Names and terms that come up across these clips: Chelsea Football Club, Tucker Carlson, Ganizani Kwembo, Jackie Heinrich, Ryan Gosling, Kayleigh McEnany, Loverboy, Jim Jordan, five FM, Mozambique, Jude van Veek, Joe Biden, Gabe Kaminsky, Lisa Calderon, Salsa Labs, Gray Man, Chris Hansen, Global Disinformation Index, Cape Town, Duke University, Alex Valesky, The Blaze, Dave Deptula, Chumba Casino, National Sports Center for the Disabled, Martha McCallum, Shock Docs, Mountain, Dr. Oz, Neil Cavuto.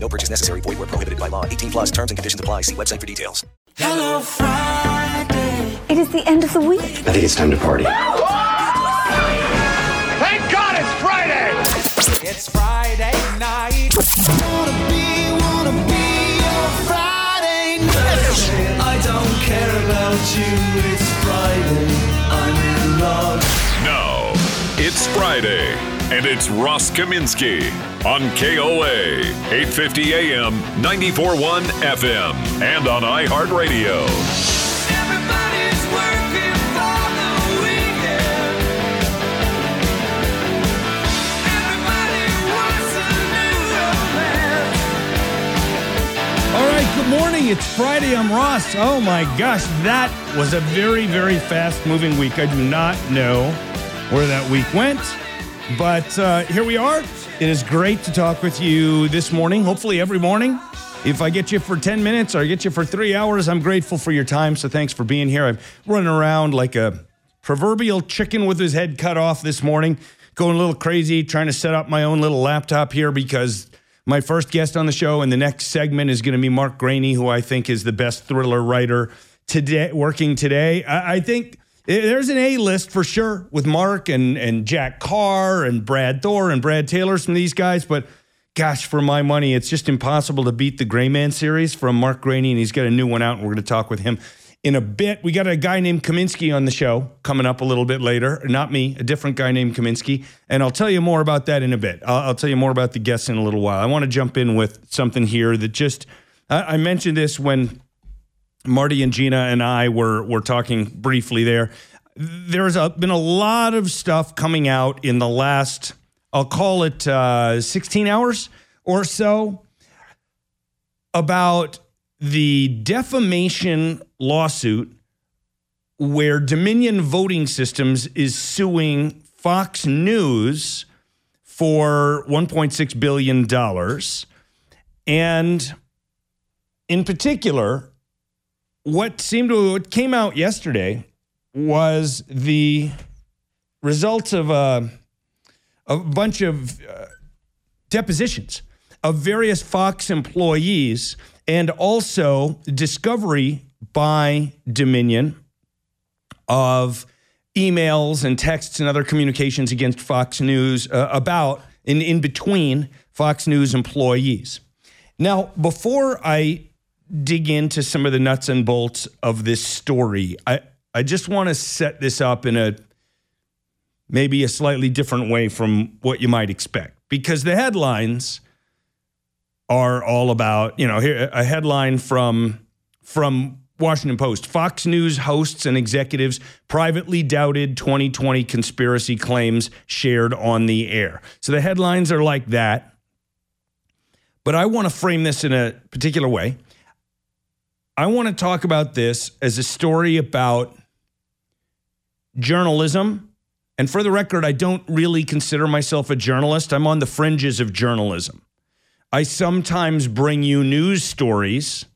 No purchase necessary. Void where prohibited by law. 18 plus terms and conditions apply. See website for details. Hello Friday. It is the end of the week. I think it's time to party. Thank God it's Friday. It's Friday night. Wanna be your Friday night. I don't care about you. It's Friday. I'm in love. Now, it's Friday. And it's Ross Kaminsky on KOA, 850 AM, 94.1 FM, and on iHeartRadio. Everybody's working for the weekend. Everybody wants a new romance. All right, good morning. It's Friday. I'm Ross. Oh, my gosh. That was a very, very fast-moving week. I do not know where that week went. But here we are. It is great to talk with you this morning, hopefully every morning. If I get you for 10 minutes or I get you for 3 hours, I'm grateful for your time, so thanks for being here. I've run around like a proverbial chicken with his head cut off this morning, going a little crazy, trying to set up my own little laptop here because my first guest on the show in the next segment is going to be Mark Greaney, who I think is the best thriller writer today, working today. I think... there's an A-list for sure with Mark and Jack Carr and Brad Thor and Brad Taylor, some of these guys. But gosh, for my money, it's just impossible to beat the Gray Man series from Mark Greaney. And he's got a new one out, and we're going to talk with him in a bit. We got a guy named Kaminsky on the show coming up a little bit later. Not me, a different guy named Kaminsky. And I'll tell you more about that in a bit. I'll tell you more about the guests in a little while. I want to jump in with something here that just I mentioned this when Marty and Gina and I were talking briefly there. There's been a lot of stuff coming out in the last, I'll call it 16 hours or so, about the defamation lawsuit where Dominion Voting Systems is suing Fox News for $1.6 billion. And in particular... What came out yesterday was the results of a bunch of depositions of various Fox employees and also discovery by Dominion of emails and texts and other communications against Fox News about and in between Fox News employees. Now, before I dig into some of the nuts and bolts of this story, I just want to set this up in maybe a slightly different way from what you might expect, because the headlines are all about, here a headline from Washington Post: Fox News hosts and executives privately doubted 2020 conspiracy claims shared on the air. So the headlines are like that. But I want to frame this in a particular way. I want to talk about this as a story about journalism. And for the record, I don't really consider myself a journalist. I'm on the fringes of journalism. I sometimes bring you news stories.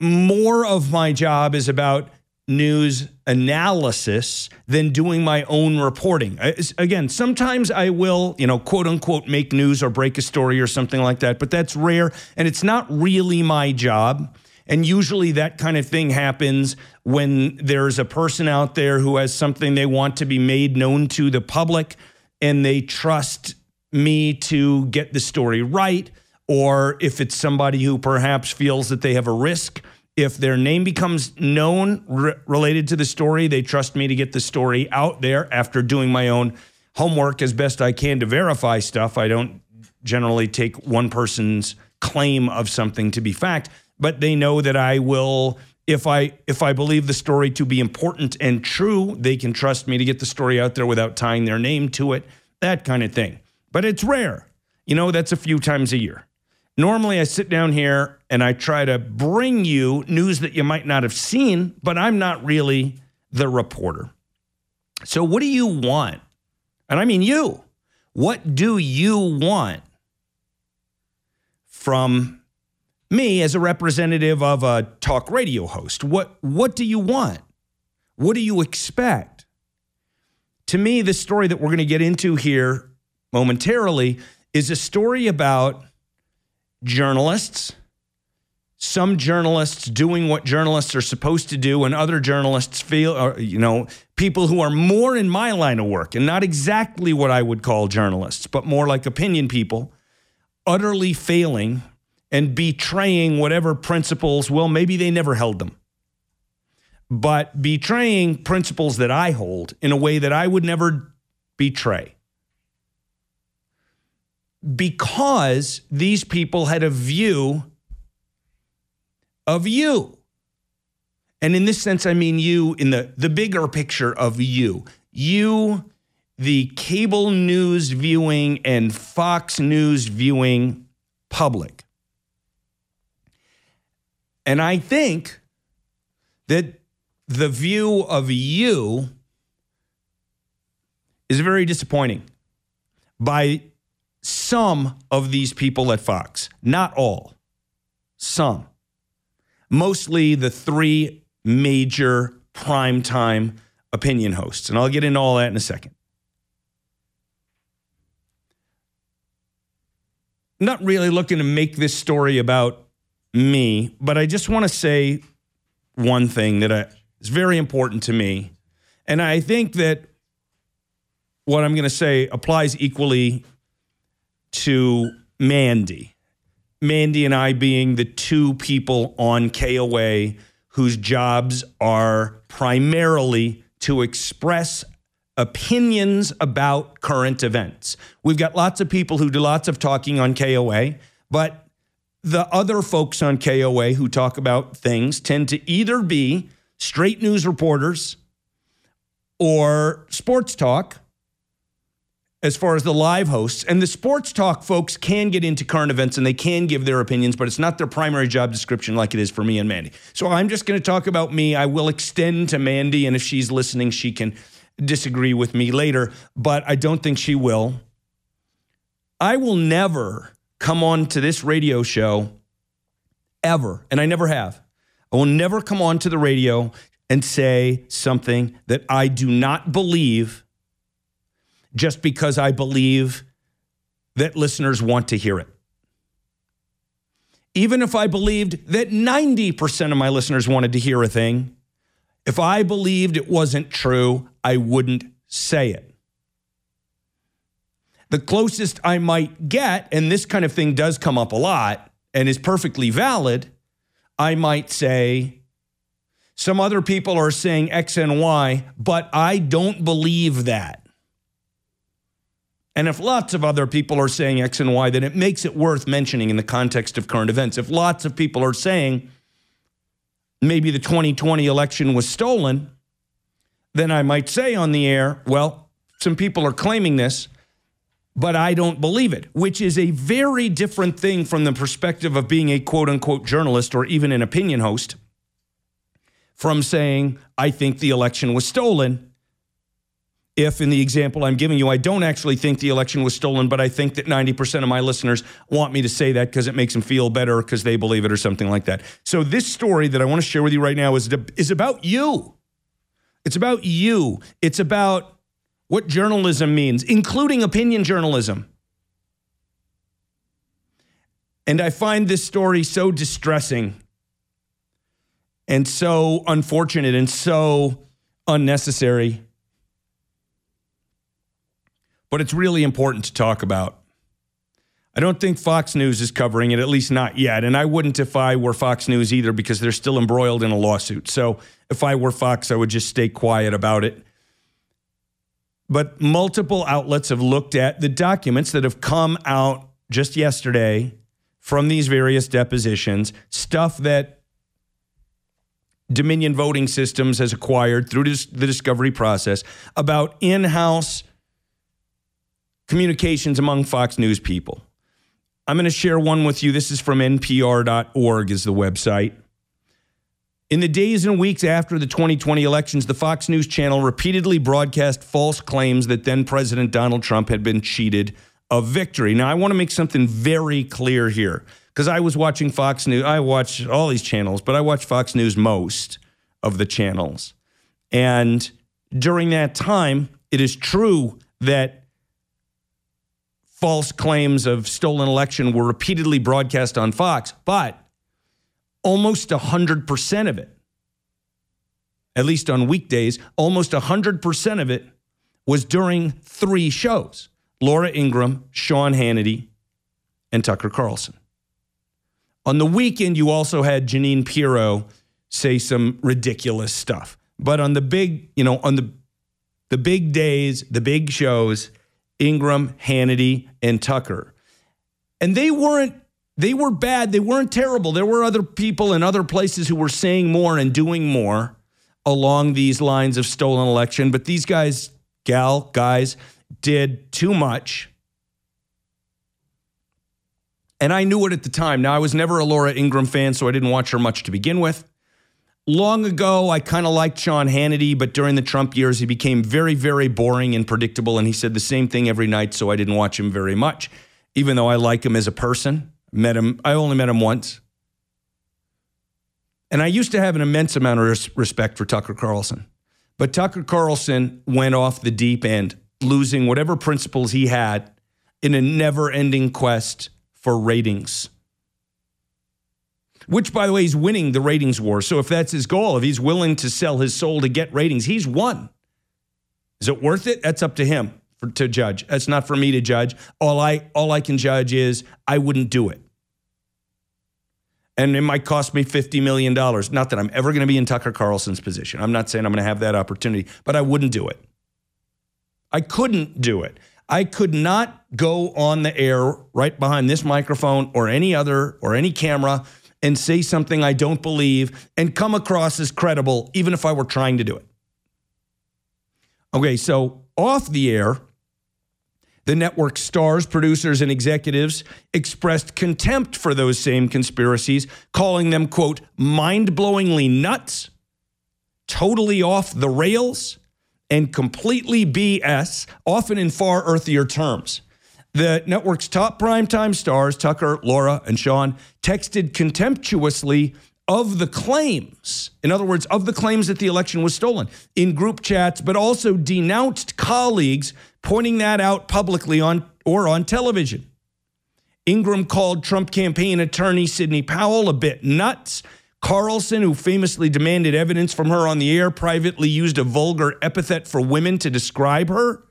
More of my job is about news analysis than doing my own reporting. Again, sometimes I will, quote unquote, make news or break a story or something like that, but that's rare and it's not really my job. And usually that kind of thing happens when there's a person out there who has something they want to be made known to the public and they trust me to get the story right, or if it's somebody who perhaps feels that they have a risk. If their name becomes known related to the story, they trust me to get the story out there after doing my own homework as best I can to verify stuff. I don't generally take one person's claim of something to be fact, but they know that I will, if I believe the story to be important and true, they can trust me to get the story out there without tying their name to it, that kind of thing. But it's rare. That's a few times a year. Normally I sit down here and I try to bring you news that you might not have seen, but I'm not really the reporter. So what do you want? And I mean you. What do you want from me as a representative of a talk radio host? What do you want? What do you expect? To me, the story that we're going to get into here momentarily is a story about journalists, some journalists doing what journalists are supposed to do, and other journalists feel, you know, people who are more in my line of work and not exactly what I would call journalists, but more like opinion people, utterly failing and betraying whatever principles, well, maybe they never held them, but betraying principles that I hold in a way that I would never betray. Because these people had a view of you. And in this sense, I mean you in the bigger picture of you. You, the cable news viewing and Fox News viewing public. And I think that the view of you is very disappointing by some of these people at Fox. Not all. Some. Mostly the three major primetime opinion hosts. And I'll get into all that in a second. Not really looking to make this story about me, but I just want to say one thing that is very important to me. And I think that what I'm going to say applies equally to Mandy. Mandy and I being the two people on KOA whose jobs are primarily to express opinions about current events. We've got lots of people who do lots of talking on KOA, but the other folks on KOA who talk about things tend to either be straight news reporters or sports talk as far as the live hosts. And the sports talk folks can get into current events and they can give their opinions, but it's not their primary job description like it is for me and Mandy. So I'm just going to talk about me. I will extend to Mandy, and if she's listening, she can disagree with me later, but I don't think she will. I will never come on to this radio show ever, and I never have. I will never come on to the radio and say something that I do not believe just because I believe that listeners want to hear it. Even if I believed that 90% of my listeners wanted to hear a thing, if I believed it wasn't true, I wouldn't say it. The closest I might get, and this kind of thing does come up a lot and is perfectly valid, I might say, some other people are saying X and Y, but I don't believe that. And if lots of other people are saying X and Y, then it makes it worth mentioning in the context of current events. If lots of people are saying maybe the 2020 election was stolen, then I might say on the air, well, some people are claiming this, but I don't believe it, which is a very different thing from the perspective of being a quote-unquote journalist or even an opinion host from saying, I think the election was stolen. If, in the example I'm giving you, I don't actually think the election was stolen, but I think that 90% of my listeners want me to say that because it makes them feel better because they believe it or something like that. So this story that I want to share with you right now is about you. It's about you. It's about what journalism means, including opinion journalism. And I find this story so distressing and so unfortunate and so unnecessary. But it's really important to talk about. I don't think Fox News is covering it, at least not yet. And I wouldn't if I were Fox News either, because they're still embroiled in a lawsuit. So if I were Fox, I would just stay quiet about it. But multiple outlets have looked at the documents that have come out just yesterday from these various depositions, stuff that Dominion Voting Systems has acquired through the discovery process about in-house communications among Fox News people. I'm going to share one with you. This is from NPR.org is the website. In the days and weeks after the 2020 elections, the Fox News Channel repeatedly broadcast false claims that then President Donald Trump had been cheated of victory. Now, I want to make something very clear here, because I was watching Fox News. I watch all these channels, but I watch Fox News most of the channels. And during that time, it is true that false claims of stolen election were repeatedly broadcast on Fox, but almost 100% of it, at least on weekdays, almost 100% of it was during three shows: Laura Ingram, Sean Hannity, and Tucker Carlson. On the weekend, you also had Jeanine Pirro say some ridiculous stuff. But on the big, you know, on the big days, the big shows, Ingram, Hannity, and Tucker. And they were bad. They weren't terrible. There were other people in other places who were saying more and doing more along these lines of stolen election. But these guys did too much. And I knew it at the time. Now, I was never a Laura Ingram fan, so I didn't watch her much to begin with. Long ago, I kind of liked Sean Hannity, but during the Trump years, he became very, very boring and predictable, and he said the same thing every night, so I didn't watch him very much, even though I like him as a person. I only met him once. And I used to have an immense amount of respect for Tucker Carlson. But Tucker Carlson went off the deep end, losing whatever principles he had in a never-ending quest for ratings. Which, by the way, he's winning the ratings war. So if that's his goal, if he's willing to sell his soul to get ratings, he's won. Is it worth it? That's up to him to judge. That's not for me to judge. All I can judge is I wouldn't do it. And it might cost me $50 million. Not that I'm ever going to be in Tucker Carlson's position. I'm not saying I'm going to have that opportunity, but I wouldn't do it. I couldn't do it. I could not go on the air right behind this microphone or any other or any camera and say something I don't believe and come across as credible, even if I were trying to do it. Okay, so off the air, the network stars, producers, and executives expressed contempt for those same conspiracies, calling them, quote, mind-blowingly nuts, totally off the rails, and completely BS, often in far earthier terms. The network's top primetime stars, Tucker, Laura, and Sean, texted contemptuously of the claims, in other words, of the claims that the election was stolen, in group chats, but also denounced colleagues pointing that out publicly on or on television. Ingram called Trump campaign attorney Sidney Powell a bit nuts. Carlson, who famously demanded evidence from her on the air, privately used a vulgar epithet for women to describe her.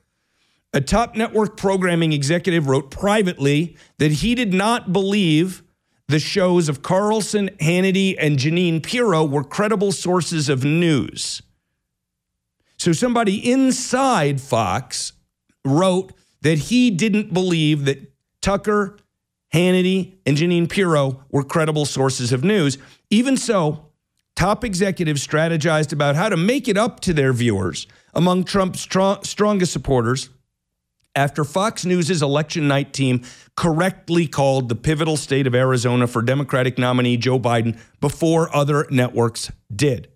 A top network programming executive wrote privately that he did not believe the shows of Carlson, Hannity, and Jeanine Pirro were credible sources of news. So somebody inside Fox wrote that he didn't believe that Tucker, Hannity, and Jeanine Pirro were credible sources of news. Even so, top executives strategized about how to make it up to their viewers among Trump's strongest supporters after Fox News' election night team correctly called the pivotal state of Arizona for Democratic nominee Joe Biden before other networks did.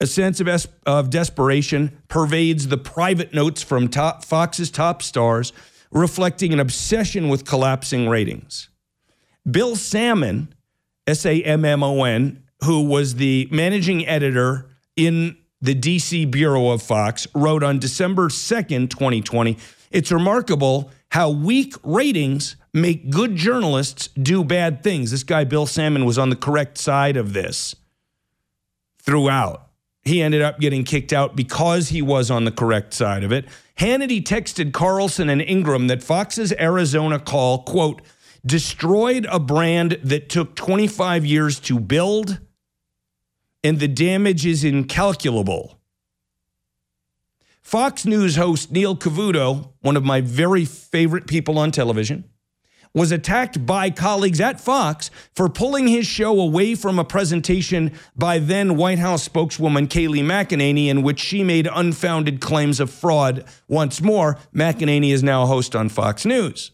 A sense of desperation pervades the private notes from Fox's top stars, reflecting an obsession with collapsing ratings. Bill Sammon, S-A-M-M-O-N, who was the managing editor in the D.C. Bureau of Fox, wrote on December 2nd, 2020, "It's remarkable how weak ratings make good journalists do bad things." This guy, Bill Sammon, was on the correct side of this throughout. He ended up getting kicked out because he was on the correct side of it. Hannity texted Carlson and Ingram that Fox's Arizona call, quote, destroyed a brand that took 25 years to build, and the damage is incalculable. Fox News host Neil Cavuto, one of my very favorite people on television, was attacked by colleagues at Fox for pulling his show away from a presentation by then White House spokeswoman Kayleigh McEnany, in which she made unfounded claims of fraud. Once more, McEnany is now a host on Fox News.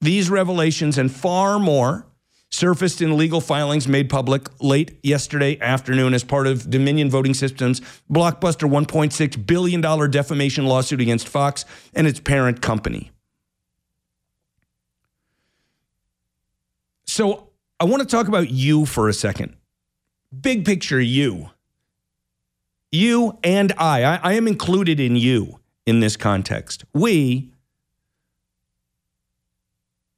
These revelations and far more surfaced in legal filings made public late yesterday afternoon as part of Dominion Voting Systems' blockbuster $1.6 billion defamation lawsuit against Fox and its parent company. So I want to talk about you for a second. Big picture, you. You and I am included in you in this context. We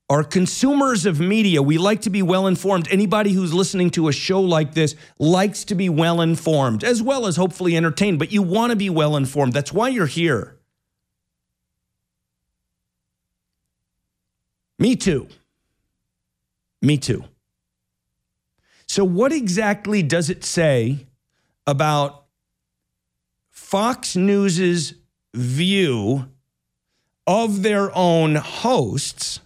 are consumers of media. We like to be well-informed. Anybody who's listening to a show like this likes to be well-informed, as well as hopefully entertained, but you want to be well-informed. That's why you're here. Me too. Me too. So what exactly does it say about Fox News's view of their own hosts?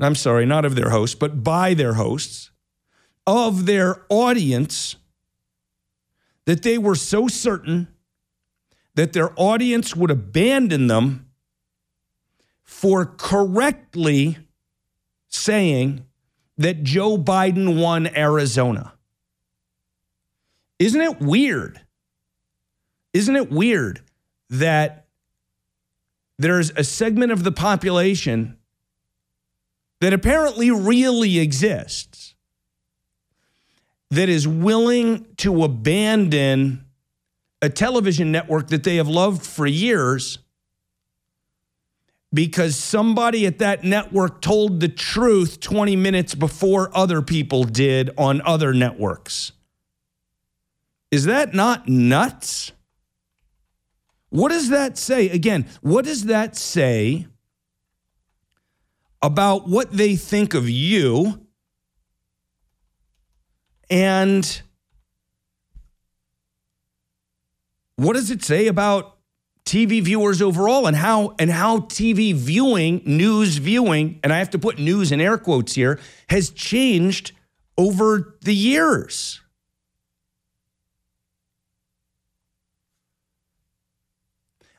I'm sorry, not of their hosts, but by their hosts, of their audience, that they were so certain that their audience would abandon them for correctly saying that Joe Biden won Arizona. Isn't it weird? Isn't it weird that there's a segment of the population that apparently really exists that is willing to abandon a television network that they have loved for years because somebody at that network told the truth 20 minutes before other people did on other networks? Is that not nuts? What does that say? Again, what does that say about what they think of you and what does it say about TV viewers overall and how TV viewing, news viewing, and I have to put news in air quotes here, has changed over the years?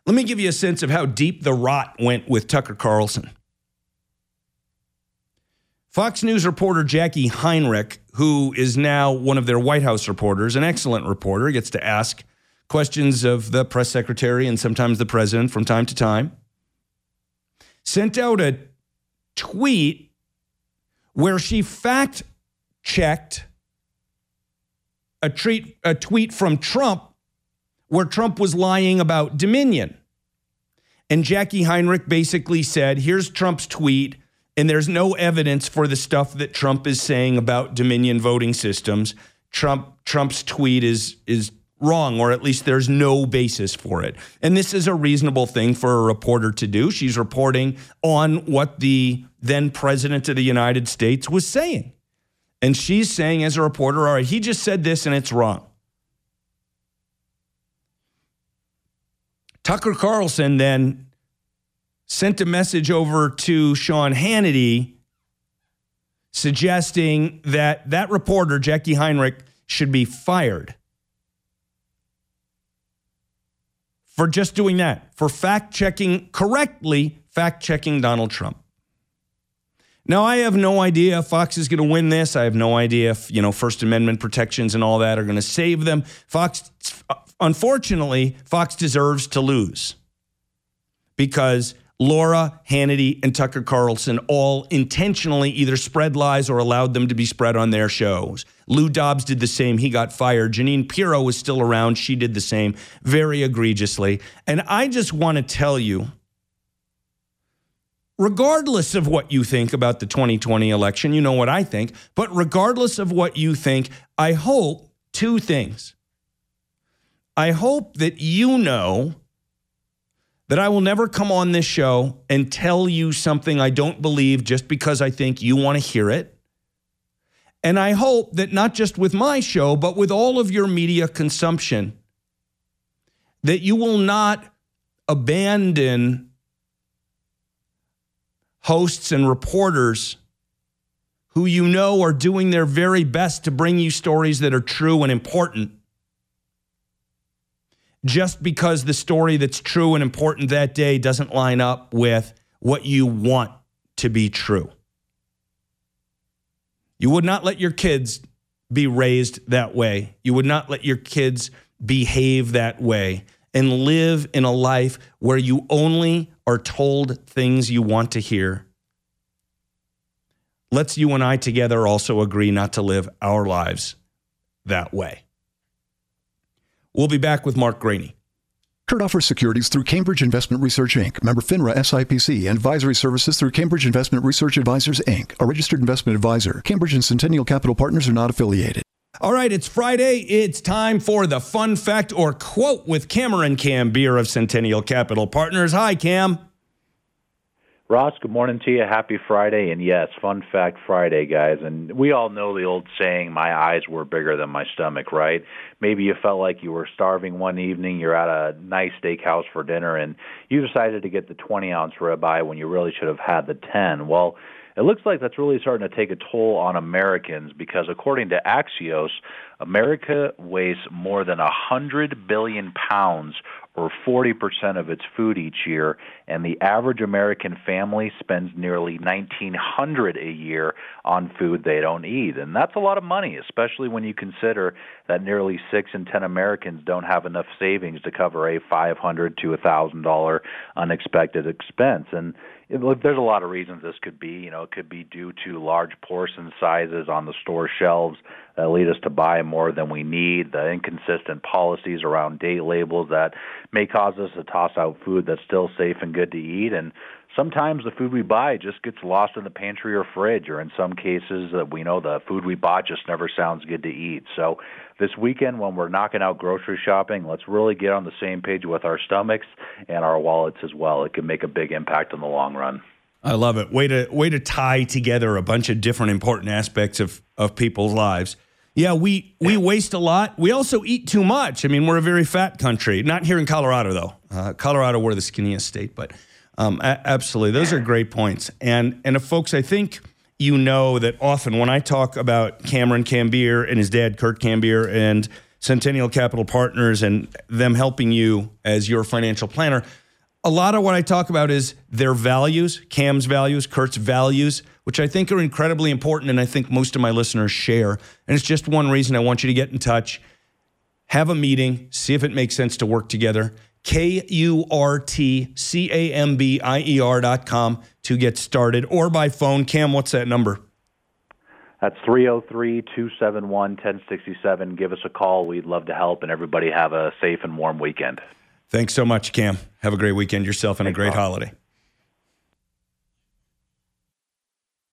Let me give you a sense of how deep the rot went with Tucker Carlson. Fox News reporter Jackie Heinrich, who is now one of their White House reporters, an excellent reporter, gets to ask questions of the press secretary and sometimes the president from time to time, sent out a tweet where she fact-checked a tweet from Trump where Trump was lying about Dominion. And Jackie Heinrich basically said, here's Trump's tweet, and there's no evidence for the stuff that Trump is saying about Dominion voting systems. Trump's tweet is wrong, or at least there's no basis for it. And this is a reasonable thing for a reporter to do. She's reporting on what the then president of the United States was saying. And she's saying as a reporter, all right, he just said this and it's wrong. Tucker Carlson then sent a message over to Sean Hannity suggesting that that reporter, Jackie Heinrich, should be fired for just doing that, for correctly fact-checking Donald Trump. Now, I have no idea if Fox is going to win this. I have no idea if, First Amendment protections and all that are going to save them. Unfortunately, Fox deserves to lose because Laura, Hannity, and Tucker Carlson all intentionally either spread lies or allowed them to be spread on their shows. Lou Dobbs did the same. He got fired. Jeanine Pirro was still around. She did the same very egregiously. And I just want to tell you, regardless of what you think about the 2020 election, you know what I think, but regardless of what you think, I hope two things. I hope that you know that I will never come on this show and tell you something I don't believe just because I think you want to hear it. And I hope that not just with my show, but with all of your media consumption, that you will not abandon hosts and reporters who you know are doing their very best to bring you stories that are true and important, just because the story that's true and important that day doesn't line up with what you want to be true. You would not let your kids be raised that way. You would not let your kids behave that way and live in a life where you only are told things you want to hear. Let's you and I together also agree not to live our lives that way. We'll be back with Mark Greaney. Kurt offers securities through Cambridge Investment Research, Inc., member FINRA SIPC, and advisory services through Cambridge Investment Research Advisors, Inc., a registered investment advisor. Cambridge and Centennial Capital Partners are not affiliated. All right, it's Friday. It's time for the fun fact or quote with Cameron Cambier of Centennial Capital Partners. Hi, Cam. Ross, good morning to you. Happy Friday. And yes, fun fact Friday, guys. And we all know the old saying, my eyes were bigger than my stomach, right? Maybe you felt like you were starving one evening, you're at a nice steakhouse for dinner, and you decided to get the 20-ounce ribeye when you really should have had the 10. Well, it looks like that's really starting to take a toll on Americans because, according to Axios, America weighs more than 100 billion pounds or 40% of its food each year, and the average American family spends nearly $1,900 a year on food they don't eat. And that's a lot of money, especially when you consider that nearly 6 in 10 Americans don't have enough savings to cover a $500 to $1,000 unexpected expense. And there's a lot of reasons this could be. You know, it could be due to large portion sizes on the store shelves that lead us to buy more than we need, the inconsistent policies around date labels that may cause us to toss out food that's still safe and good to eat, and sometimes the food we buy just gets lost in the pantry or fridge, or in some cases that we know the food we bought just never sounds good to eat. So this weekend when we're knocking out grocery shopping, let's really get on the same page with our stomachs and our wallets as well. It can make a big impact in the long run. I love it. Way to tie together a bunch of different important aspects of people's lives. Yeah, we waste a lot. We also eat too much. I mean, we're a very fat country. Not here in Colorado, though. Colorado, we're the skinniest state, but absolutely. Those are great points. And folks, I think you know that often when I talk about Cameron Cambier and his dad, Kurt Cambier, and Centennial Capital Partners and them helping you as your financial planner, a lot of what I talk about is their values, Cam's values, Kurt's values, which I think are incredibly important, and I think most of my listeners share. And it's just one reason I want you to get in touch, have a meeting, see if it makes sense to work together. KURTCAMBIER.com to get started, or by phone. Cam, what's that number? That's 303-271-1067. Give us a call. We'd love to help, and everybody have a safe and warm weekend. Thanks so much, Cam. Have a great weekend yourself and a great holiday.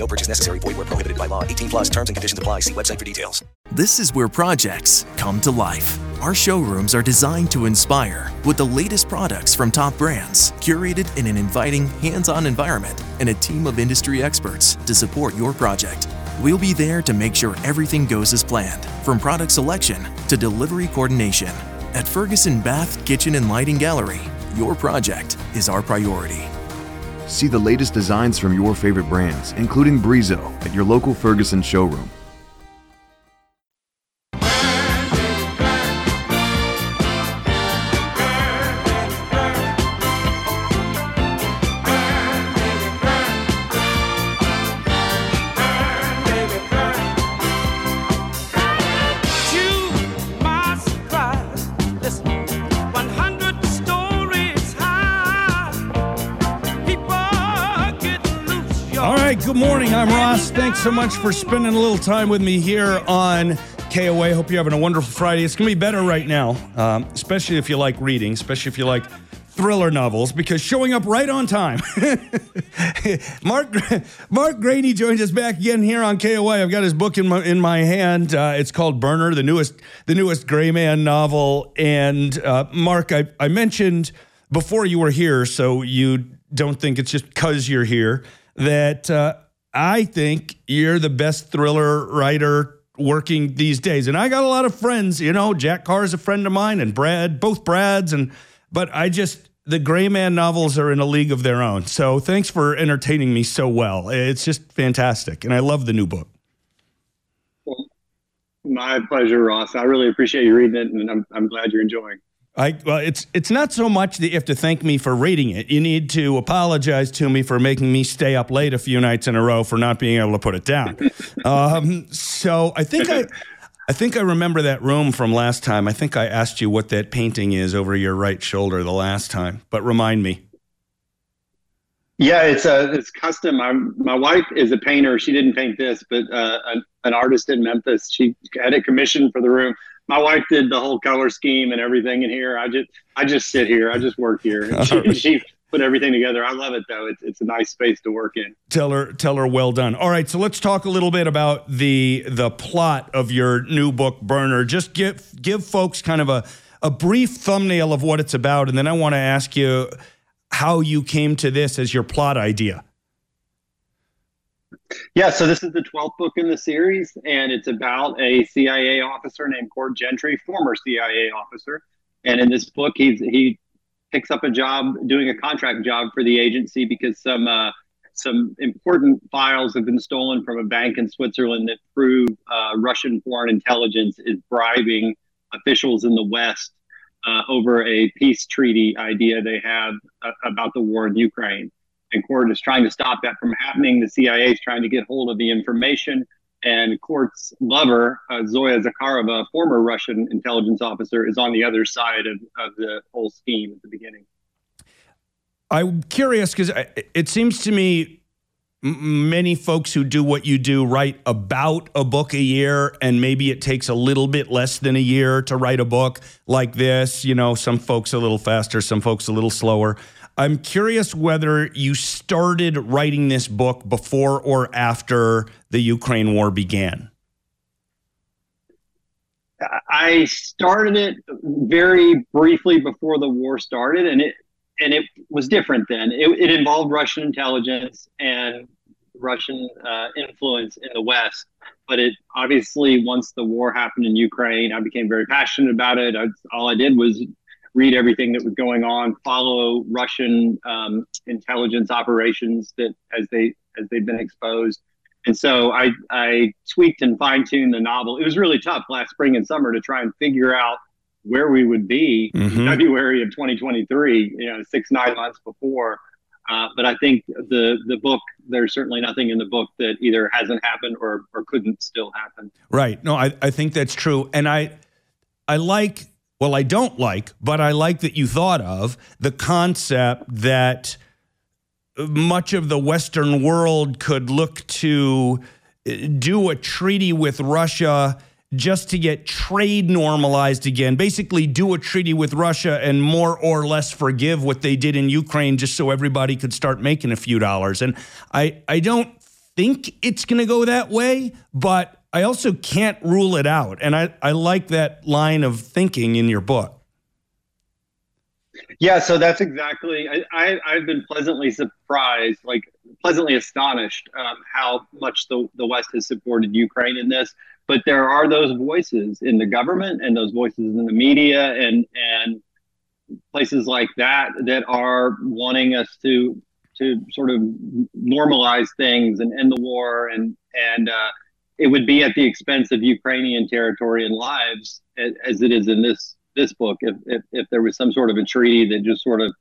No purchase necessary. Void where prohibited by law. 18 plus terms and conditions apply. See website for details. This is where projects come to life. Our showrooms are designed to inspire with the latest products from top brands, curated in an inviting, hands-on environment, and a team of industry experts to support your project. We'll be there to make sure everything goes as planned, from product selection to delivery coordination. At Ferguson Bath, Kitchen and Lighting Gallery, your project is our priority. See the latest designs from your favorite brands, including Brizo, at your local Ferguson showroom. Good morning, I'm Ross. Thanks so much for spending a little time with me here on KOA. Hope you're having a wonderful Friday. It's going to be better right now, especially if you like reading, especially if you like thriller novels, because showing up right on time. Mark Greaney joins us back again here on KOA. I've got his book in my hand. It's called Burner, the newest Gray Man novel. And Mark, I mentioned before you were here, so you don't think it's just because you're here, that I think you're the best thriller writer working these days. And I got a lot of friends, you know, Jack Carr is a friend of mine and Brad, both Brads. But I just, the Gray Man novels are in a league of their own. So thanks for entertaining me so well. It's just fantastic. And I love the new book. Well, my pleasure, Ross. I really appreciate you reading it, and I'm glad you're enjoying. Well, it's not so much that you have to thank me for reading it. You need to apologize to me for making me stay up late a few nights in a row for not being able to put it down. So I think I remember that room from last time. I think I asked you what that painting is over your right shoulder the last time, but remind me. Yeah, it's custom. My wife is a painter. She didn't paint this, but an artist in Memphis. She had it commissioned for the room. My wife did the whole color scheme and everything in here. I just sit here. I just work here. And she put everything together. I love it though. It's a nice space to work in. Tell her well done. All right, so let's talk a little bit about the plot of your new book, Burner. Just give folks kind of a brief thumbnail of what it's about, and then I want to ask you how you came to this as your plot idea. Yeah, so this is the 12th book in the series, and it's about a CIA officer named Court Gentry, former CIA officer. And in this book, he picks up a job doing a contract job for the agency because some important files have been stolen from a bank in Switzerland that prove Russian foreign intelligence is bribing officials in the West over a peace treaty idea they have about the war in Ukraine. And Court is trying to stop that from happening. The CIA is trying to get hold of the information. And Court's lover, Zoya Zakharova, former Russian intelligence officer, is on the other side of the whole scheme at the beginning. I'm curious because it seems to me many folks who do what you do write about a book a year, and maybe it takes a little bit less than a year to write a book like this. You know, some folks a little faster, some folks a little slower. I'm curious whether you started writing this book before or after the Ukraine war began. I started it very briefly before the war started, and it was different then. It involved Russian intelligence and Russian influence in the West. But it obviously, once the war happened in Ukraine, I became very passionate about it. All I did was read everything that was going on, follow Russian intelligence operations that as they've been exposed. And so I tweaked and fine-tuned the novel. It was really tough last spring and summer to try and figure out where we would be in February of 2023, 6-9 months before. But I think the book, there's certainly nothing in the book that either hasn't happened or couldn't still happen. Right. No, I think that's true. And I like that you thought of the concept that much of the Western world could look to do a treaty with Russia just to get trade normalized again, basically do a treaty with Russia and more or less forgive what they did in Ukraine just so everybody could start making a few dollars. And I don't think it's going to go that way, but I also can't rule it out. And I like that line of thinking in your book. Yeah, so that's exactly, I've been pleasantly surprised, like pleasantly astonished how much the West has supported Ukraine in this. But there are those voices in the government and those voices in the media and places like that are wanting us to sort of normalize things and end the war and it would be at the expense of Ukrainian territory and lives, as it is in this book. If there was some sort of a treaty that just sort of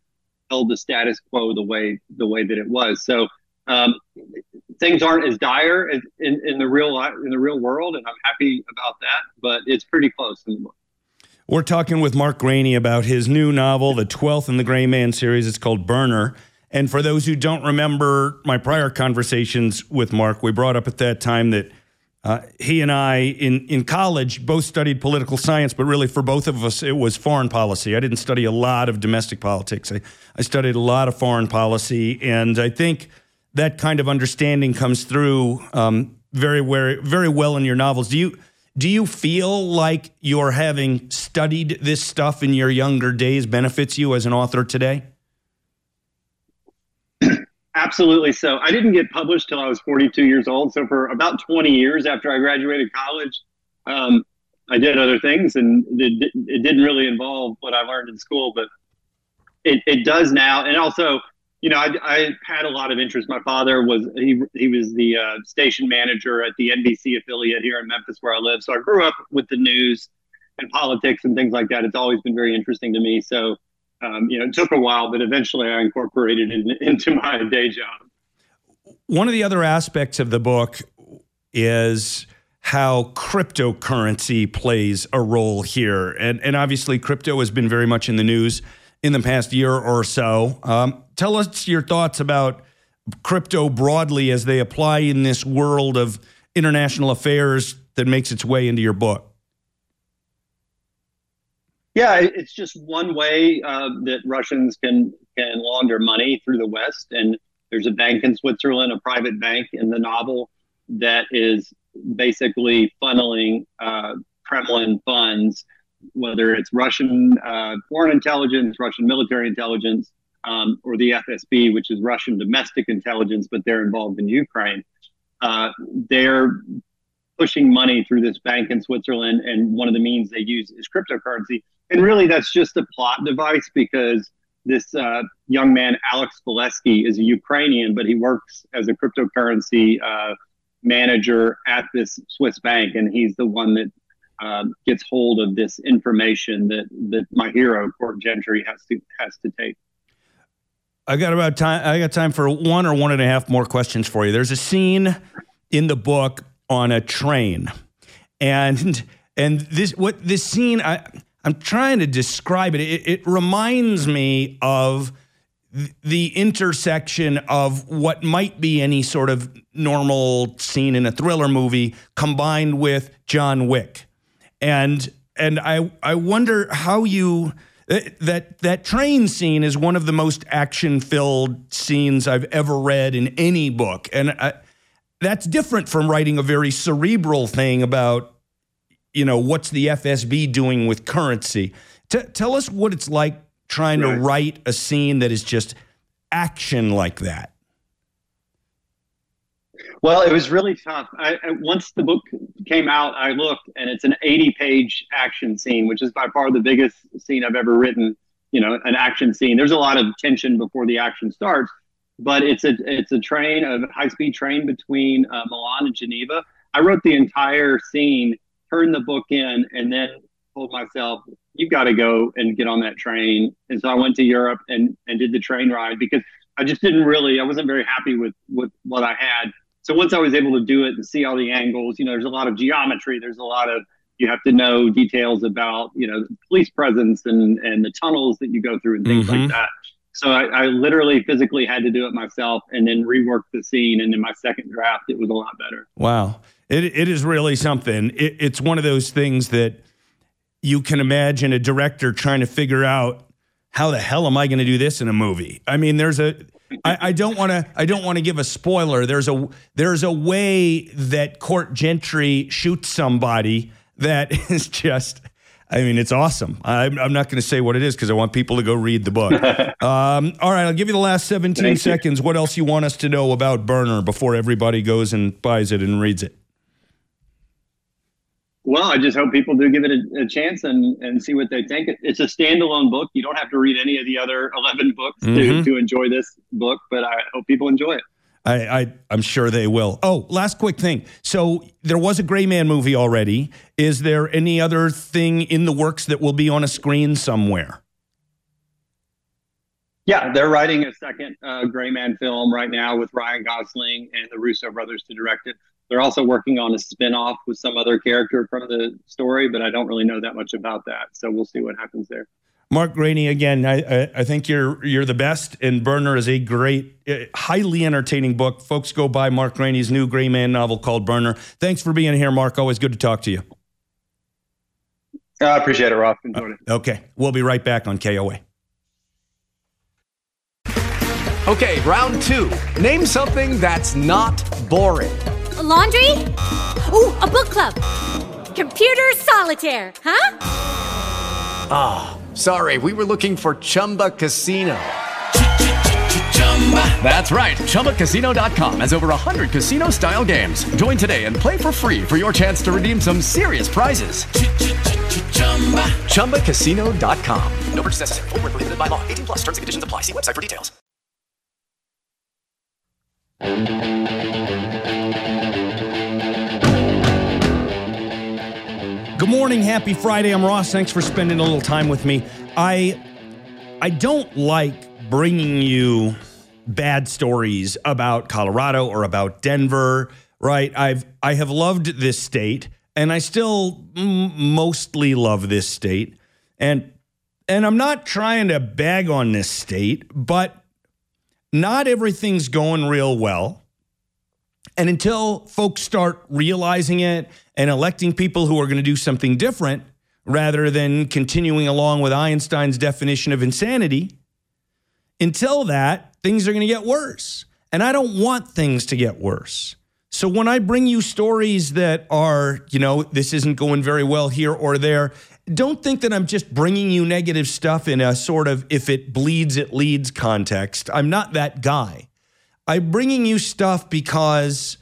held the status quo the way that it was, so things aren't as dire as in the real world, and I'm happy about that. But it's pretty close in the book. We're talking with Mark Greaney about his new novel, the 12th in the Gray Man series. It's called Burner. And for those who don't remember my prior conversations with Mark, we brought up at that time that he and I in college both studied political science, but really for both of us, it was foreign policy. I didn't study a lot of domestic politics. I studied a lot of foreign policy, and I think that kind of understanding comes through very, very well in your novels. Do you feel like your having studied this stuff in your younger days benefits you as an author today? Absolutely. So I didn't get published till I was 42 years old. So for about 20 years after I graduated college, I did other things, and it didn't really involve what I learned in school, but it does now. And also, you know, I had a lot of interest. My father was, he was the station manager at the NBC affiliate here in Memphis where I live. So I grew up with the news and politics and things like that. It's always been very interesting to me. So, you know, it took a while, but eventually I incorporated it into my day job. One of the other aspects of the book is how cryptocurrency plays a role here. And obviously crypto has been very much in the news in the past year or so. Tell us your thoughts about crypto broadly as they apply in this world of international affairs that makes its way into your book. Yeah, it's just one way that Russians can launder money through the West. And there's a bank in Switzerland, a private bank in the novel, that is basically funneling Kremlin funds, whether it's Russian foreign intelligence, Russian military intelligence, or the FSB, which is Russian domestic intelligence, but they're involved in Ukraine. They're pushing money through this bank in Switzerland, and one of the means they use is cryptocurrency. And really, that's just a plot device, because this young man, Alex Valesky, is a Ukrainian, but he works as a cryptocurrency manager at this Swiss bank, and he's the one that gets hold of this information that my hero, Court Gentry, has to take. I got time for one or one and a half more questions for you. There's a scene in the book on a train, and this scene, I'm trying to describe it. It reminds me of the intersection of what might be any sort of normal scene in a thriller movie combined with John Wick. And I wonder how you, that train scene is one of the most action-filled scenes I've ever read in any book. And that's different from writing a very cerebral thing about, you know, what's the FSB doing with currency. Tell us what it's like trying to write a scene that is just action like that. Well, it was really tough. Once the book came out, I looked, and it's an 80-page action scene, which is by far the biggest scene I've ever written, you know, an action scene. There's a lot of tension before the action starts, but it's a train, a high-speed train between Milan and Geneva. I wrote the entire scene, turned the book in, and then told myself, you've got to go and get on that train. And so I went to Europe and did the train ride, because I just didn't really, I wasn't very happy with what I had. So once I was able to do it and see all the angles, you know, there's a lot of geometry. There's a lot of, you have to know details about, you know, police presence and the tunnels that you go through and things like that. So I literally physically had to do it myself and then rework the scene. And in my second draft, it was a lot better. Wow. It is really something. It's one of those things that you can imagine a director trying to figure out, how the hell am I going to do this in a movie? I mean, I don't want to give a spoiler. There's a way that Court Gentry shoots somebody that is just, I mean, it's awesome. I'm not going to say what it is because I want people to go read the book. All right, I'll give you the last 17 seconds. What else you want us to know about Burner before everybody goes and buys it and reads it? Well, I just hope people do give it a chance and see what they think. It's a standalone book. You don't have to read any of the other 11 books to enjoy this book, but I hope people enjoy it. I'm sure they will. Oh, last quick thing. So there was a Gray Man movie already. Is there any other thing in the works that will be on a screen somewhere? Yeah, they're writing a second Gray Man film right now with Ryan Gosling and the Russo brothers to direct it. They're also working on a spinoff with some other character from the story, but I don't really know that much about that. So we'll see what happens there. Mark Greaney, again, I think you're the best, and Burner is a great, highly entertaining book. Folks, go buy Mark Greaney's new Gray Man novel called Burner. Thanks for being here, Mark. Always good to talk to you. I appreciate it, Rob. Enjoyed it. Okay. We'll be right back on KOA. Okay, round two. Name something that's not boring. Laundry? Ooh, a book club. Computer solitaire, huh? Ah, sorry, we were looking for Chumba Casino. That's right. Chumbacasino.com has over 100 casino-style games. Join today and play for free for your chance to redeem some serious prizes. Chumbacasino.com. No purchase necessary. Void where prohibited by law. 18 plus terms and conditions apply. See website for details. Good morning. Happy Friday. I'm Ross. Thanks for spending a little time with me. I don't like bringing you bad stories about Colorado or about Denver, right? I have loved this state, and I still mostly love this state. And I'm not trying to bag on this state, but not everything's going real well. And until folks start realizing it and electing people who are going to do something different, rather than continuing along with Einstein's definition of insanity, until that, things are going to get worse. And I don't want things to get worse. So when I bring you stories that are, you know, this isn't going very well here or there, don't think that I'm just bringing you negative stuff in a sort of if it bleeds, it leads context. I'm not that guy. I'm bringing you stuff because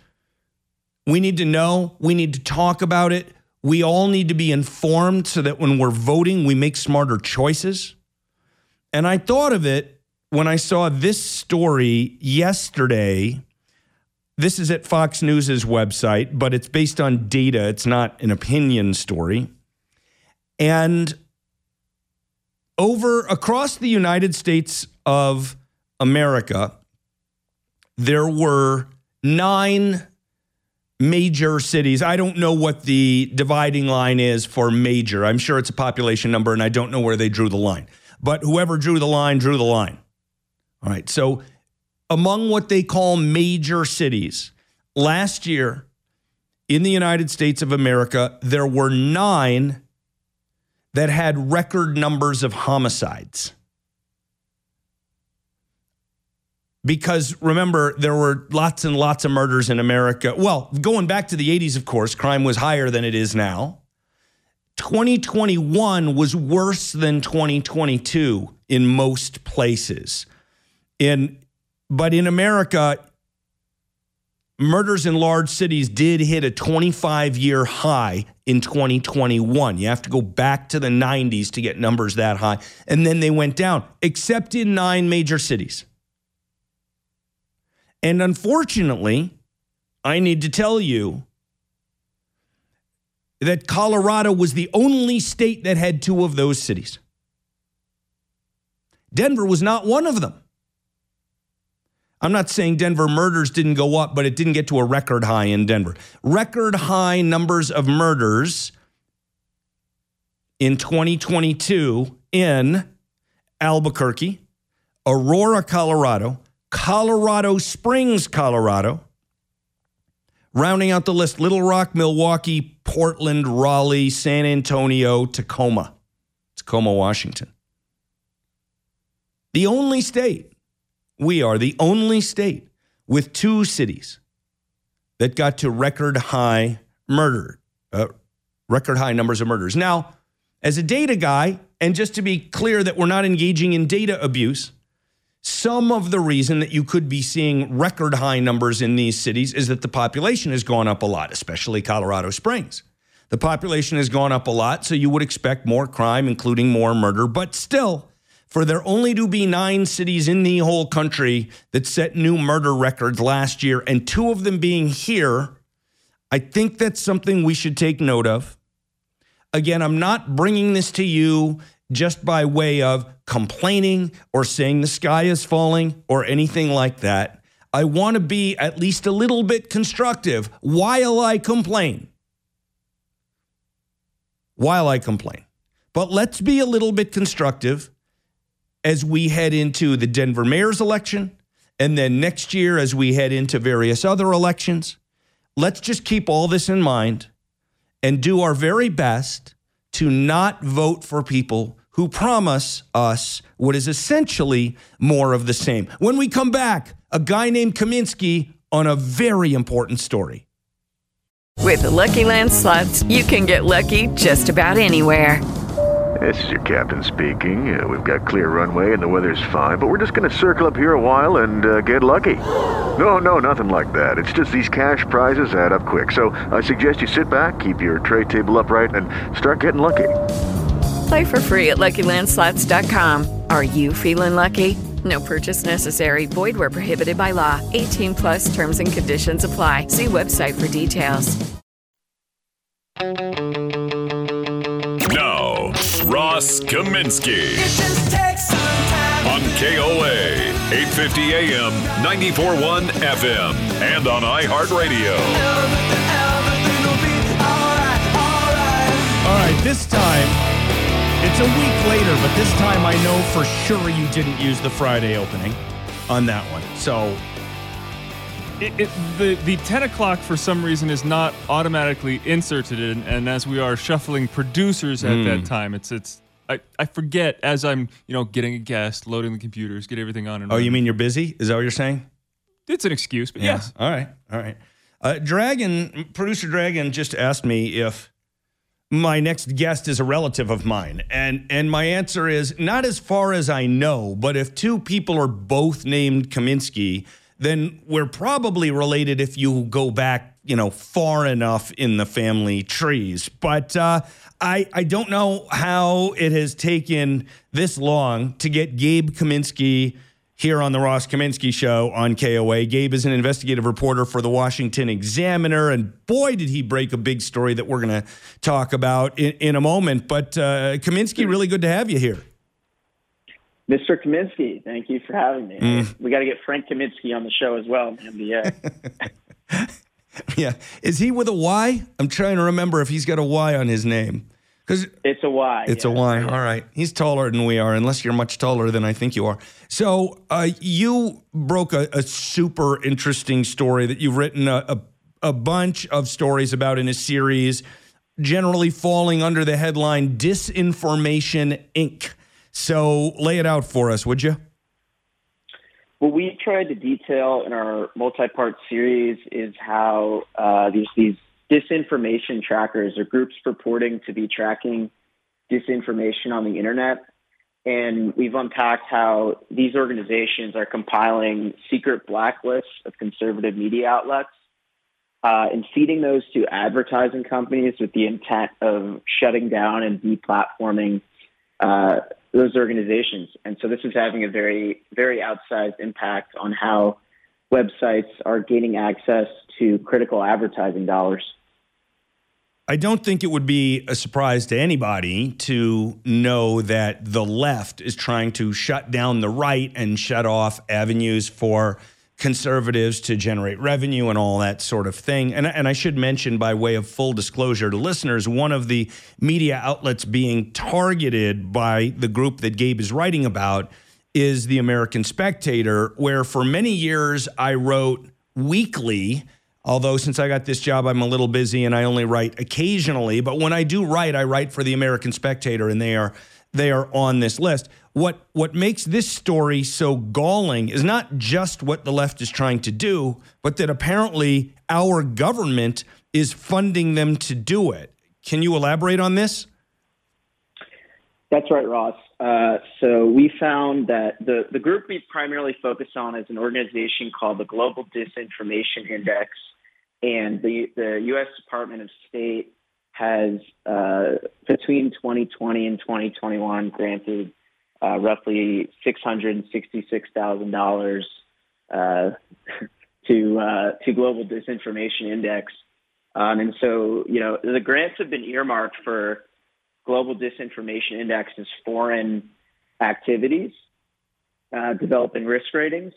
we need to know, we need to talk about it. We all need to be informed so that when we're voting, we make smarter choices. And I thought of it when I saw this story yesterday. This is at Fox News' website, but it's based on data. It's not an opinion story. And across the United States of America, there were 9 major cities. I don't know what the dividing line is for major. I'm sure it's a population number, and I don't know where they drew the line. But whoever drew the line, drew the line. All right, so among what they call major cities, last year in the United States of America, there were 9 that had record numbers of homicides. Because remember, there were lots and lots of murders in America. Well, going back to the 80s, of course, crime was higher than it is now. 2021 was worse than 2022 in most places. But in America, murders in large cities did hit a 25-year high in 2021. You have to go back to the 90s to get numbers that high. And then they went down, except in 9 major cities. And unfortunately, I need to tell you that Colorado was the only state that had 2 of those cities. Denver was not one of them. I'm not saying Denver murders didn't go up, but it didn't get to a record high in Denver. Record high numbers of murders in 2022 in Albuquerque, Aurora, Colorado, Colorado Springs, Colorado. Rounding out the list, Little Rock, Milwaukee, Portland, Raleigh, San Antonio, Tacoma, Washington. We are the only state with 2 cities that got to record high numbers of murders. Now, as a data guy, and just to be clear that we're not engaging in data abuse, some of the reason that you could be seeing record high numbers in these cities is that the population has gone up a lot, especially Colorado Springs. The population has gone up a lot, so you would expect more crime, including more murder. But still, for there only to be 9 cities in the whole country that set new murder records last year, and 2 of them being here, I think that's something we should take note of. Again, I'm not bringing this to you just by way of complaining or saying the sky is falling or anything like that. I want to be at least a little bit constructive while I complain. But let's be a little bit constructive as we head into the Denver mayor's election, and then next year as we head into various other elections. Let's just keep all this in mind and do our very best to not vote for people who promise us what is essentially more of the same. When we come back, a guy named Kaminsky on a very important story. With the Lucky Land Slots, you can get lucky just about anywhere. This is your captain speaking. We've got clear runway and the weather's fine, but we're just going to circle up here a while and get lucky. No, nothing like that. It's just these cash prizes add up quick. So I suggest you sit back, keep your tray table upright, and start getting lucky. Play for free at LuckyLandSlots.com. Are you feeling lucky? No purchase necessary. Void where prohibited by law. 18 plus terms and conditions apply. See website for details. Now, Ross Kaminsky. It just takes some time. On KOA, 850 AM, 94.1 FM, and on iHeartRadio. Everything will be all right. All right, this time... It's a week later, but this time I know for sure you didn't use the Friday opening on that one. So the 10 o'clock for some reason is not automatically inserted in, and as we are shuffling producers at that time, I forget as I'm getting a guest, loading the computers, get everything on and on. Oh, you mean you're busy? Is that what you're saying? It's an excuse, but yeah. Yes. All right. Producer Dragon just asked me if my next guest is a relative of mine. And my answer is, not as far as I know, but if two people are both named Kaminsky, then we're probably related if you go back, far enough in the family trees. But I don't know how it has taken this long to get Gabe Kaminsky here on the Ross Kaminsky Show on KOA. Gabe is an investigative reporter for the Washington Examiner, and boy, did he break a big story that we're going to talk about in a moment. But Kaminsky, really good to have you here. Mr. Kaminsky, thank you for having me. We got to get Frank Kaminsky on the show as well, man. Yeah. Is he with a Y? I'm trying to remember if he's got a Y on his name. It's a Y. It's a Y. All right. He's taller than we are, unless you're much taller than I think you are. So you broke a super interesting story that you've written a bunch of stories about in a series, generally falling under the headline Disinformation, Inc. So lay it out for us, would you? What we tried to detail in our multi-part series is how these disinformation trackers, or groups purporting to be tracking disinformation on the internet. And we've unpacked how these organizations are compiling secret blacklists of conservative media outlets and feeding those to advertising companies with the intent of shutting down and deplatforming those organizations. And so this is having a very, very outsized impact on how websites are gaining access to critical advertising dollars. I don't think it would be a surprise to anybody to know that the left is trying to shut down the right and shut off avenues for conservatives to generate revenue and all that sort of thing. And I should mention, by way of full disclosure to listeners, one of the media outlets being targeted by the group that Gabe is writing about is the American Spectator, where for many years I wrote weekly, although since I got this job, I'm a little busy and I only write occasionally. But when I do write, I write for the American Spectator, and they are on this list. What makes this story so galling is not just what the left is trying to do, but that apparently our government is funding them to do it. Can you elaborate on this? That's right, Ross. So we found that the group we primarily focus on is an organization called the Global Disinformation Index, and the U.S. Department of State has, between 2020 and 2021, granted roughly $666,000 to Global Disinformation Index. And so, the grants have been earmarked for Global Disinformation Index is foreign activities, developing risk ratings.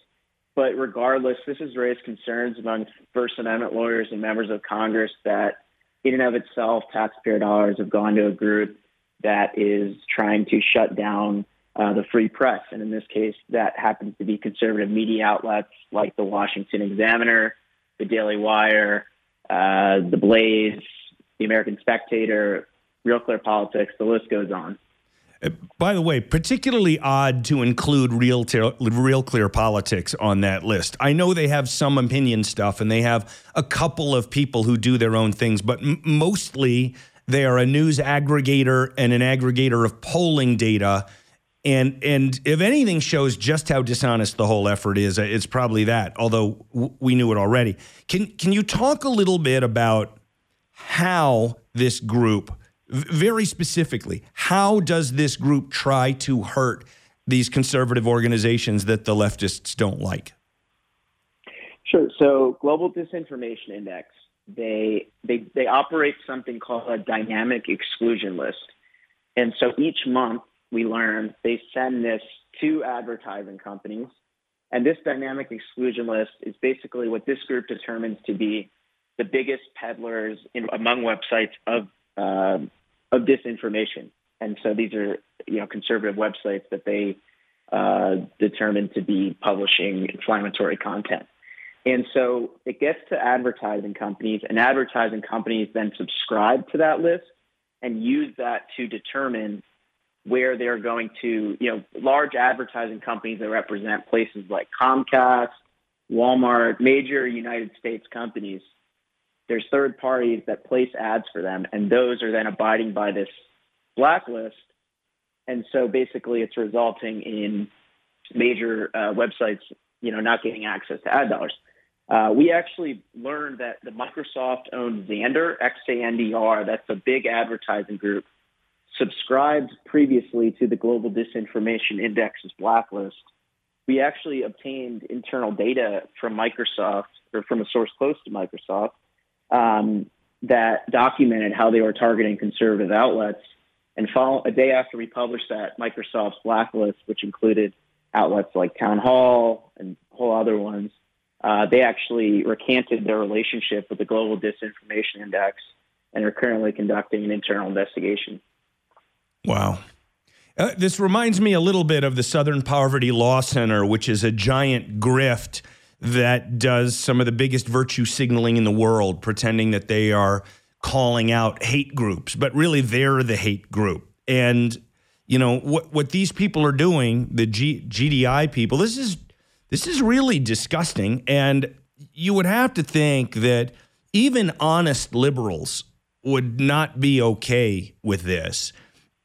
But regardless, this has raised concerns among First Amendment lawyers and members of Congress that in and of itself, taxpayer dollars have gone to a group that is trying to shut down the free press. And in this case, that happens to be conservative media outlets like the Washington Examiner, the Daily Wire, the Blaze, the American Spectator, Real Clear Politics, the list goes on. By the way, particularly odd to include Real Clear Politics on that list. I know they have some opinion stuff, and they have a couple of people who do their own things, but mostly They are a news aggregator and an aggregator of polling data. And if anything shows just how dishonest the whole effort is, it's probably that, although we knew it already. Can you talk a little bit about how this group, very specifically, how does this group try to hurt these conservative organizations that the leftists don't like? Sure. So Global Disinformation Index, they operate something called a dynamic exclusion list. And so each month, we learned they send this to advertising companies. And this dynamic exclusion list is basically what this group determines to be the biggest peddlers among websites of disinformation. And so these are, you know, conservative websites that they determine to be publishing inflammatory content. And so it gets to advertising companies, and advertising companies then subscribe to that list and use that to determine where they're going to, you know, large advertising companies that represent places like Comcast, Walmart, major United States companies. There's third parties that place ads for them, and those are then abiding by this blacklist. And so basically it's resulting in major websites, you know, not getting access to ad dollars. We actually learned that the Microsoft-owned Xandr, X-A-N-D-R, that's a big advertising group, subscribed previously to the Global Disinformation Index's blacklist. We actually obtained internal data from Microsoft, or from a source close to Microsoft, that documented how they were targeting conservative outlets. And a day after we published that, Microsoft's blacklist, which included outlets like Town Hall and whole other ones, they actually recanted their relationship with the Global Disinformation Index and are currently conducting an internal investigation. Wow. This reminds me a little bit of the Southern Poverty Law Center, which is a giant grift that does some of the biggest virtue signaling in the world, pretending that they are calling out hate groups, but really they're the hate group. And, you know, what these people are doing, the GDI people, this is really disgusting. And you would have to think that even honest liberals would not be okay with this.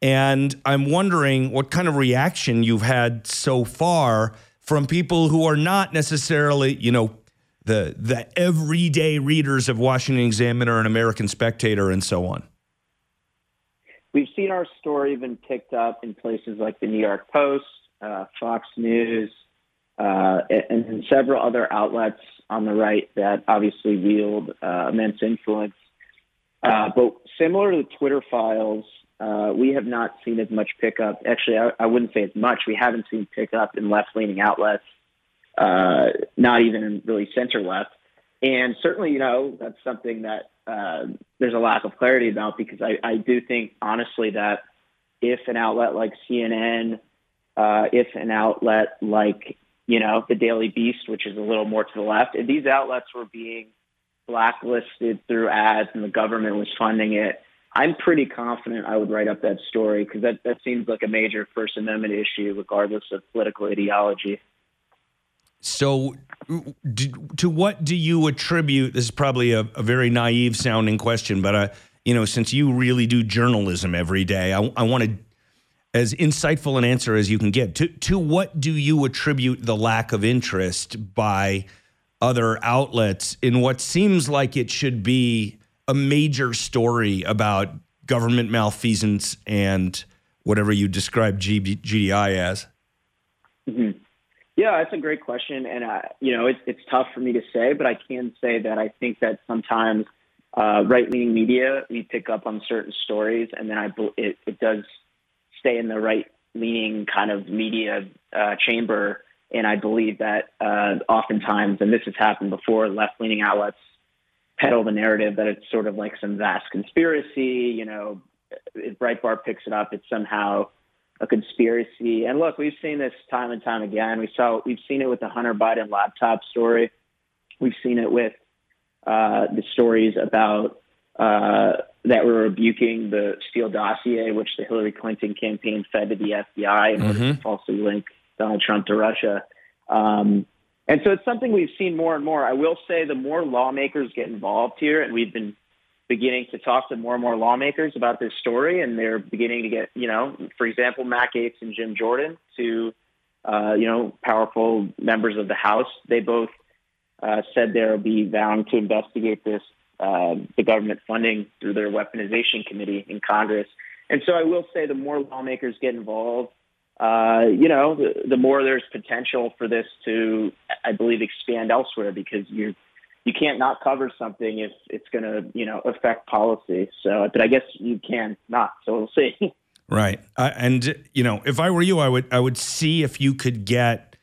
And I'm wondering what kind of reaction you've had so far from people who are not necessarily, you know, the everyday readers of Washington Examiner and American Spectator and so on. We've seen our story even picked up in places like the New York Post, Fox News, and several other outlets on the right that obviously wield immense influence. But similar to the Twitter files, we have not seen as much pickup. Actually, I wouldn't say as much. We haven't seen pickup in left-leaning outlets, not even in really center-left. And certainly, you know, that's something that there's a lack of clarity about, because I do think, honestly, that if an outlet like CNN, if an outlet like, you know, the Daily Beast, which is a little more to the left, if these outlets were being blacklisted through ads and the government was funding it, I'm pretty confident I would write up that story, because that seems like a major First Amendment issue, regardless of political ideology. So to what do you attribute, this is probably a very naive sounding question, but, you know, since you really do journalism every day, I wanted as insightful an answer as you can give. To what do you attribute the lack of interest by other outlets in what seems like it should be a major story about government malfeasance and whatever you describe GDI as? Mm-hmm. Yeah, that's a great question. And, you know, it's tough for me to say, but I can say that I think that sometimes right-leaning media, we pick up on certain stories, and then it does stay in the right-leaning kind of media chamber. And I believe that oftentimes, and this has happened before, left-leaning outlets peddle the narrative that it's sort of like some vast conspiracy. You know, if Breitbart picks it up, it's somehow a conspiracy. And look, we've seen this time and time again. We've seen it with the Hunter Biden laptop story. We've seen it with the stories about that were rebuking the Steele dossier, which the Hillary Clinton campaign fed to the FBI in order to falsely link Donald Trump to Russia. And so it's something we've seen more and more. I will say the more lawmakers get involved here, and we've been beginning to talk to more and more lawmakers about this story, and they're beginning to get, you know, for example, Matt Gaetz and Jim Jordan, two, powerful members of the House. They both said they'll be bound to investigate this, the government funding through their weaponization committee in Congress. And so I will say the more lawmakers get involved, the more there's potential for this to, I believe, expand elsewhere, because you can't not cover something if it's going to, affect policy. So, but I guess you can not. So we'll see. Right. If I were you, I would see if you could get,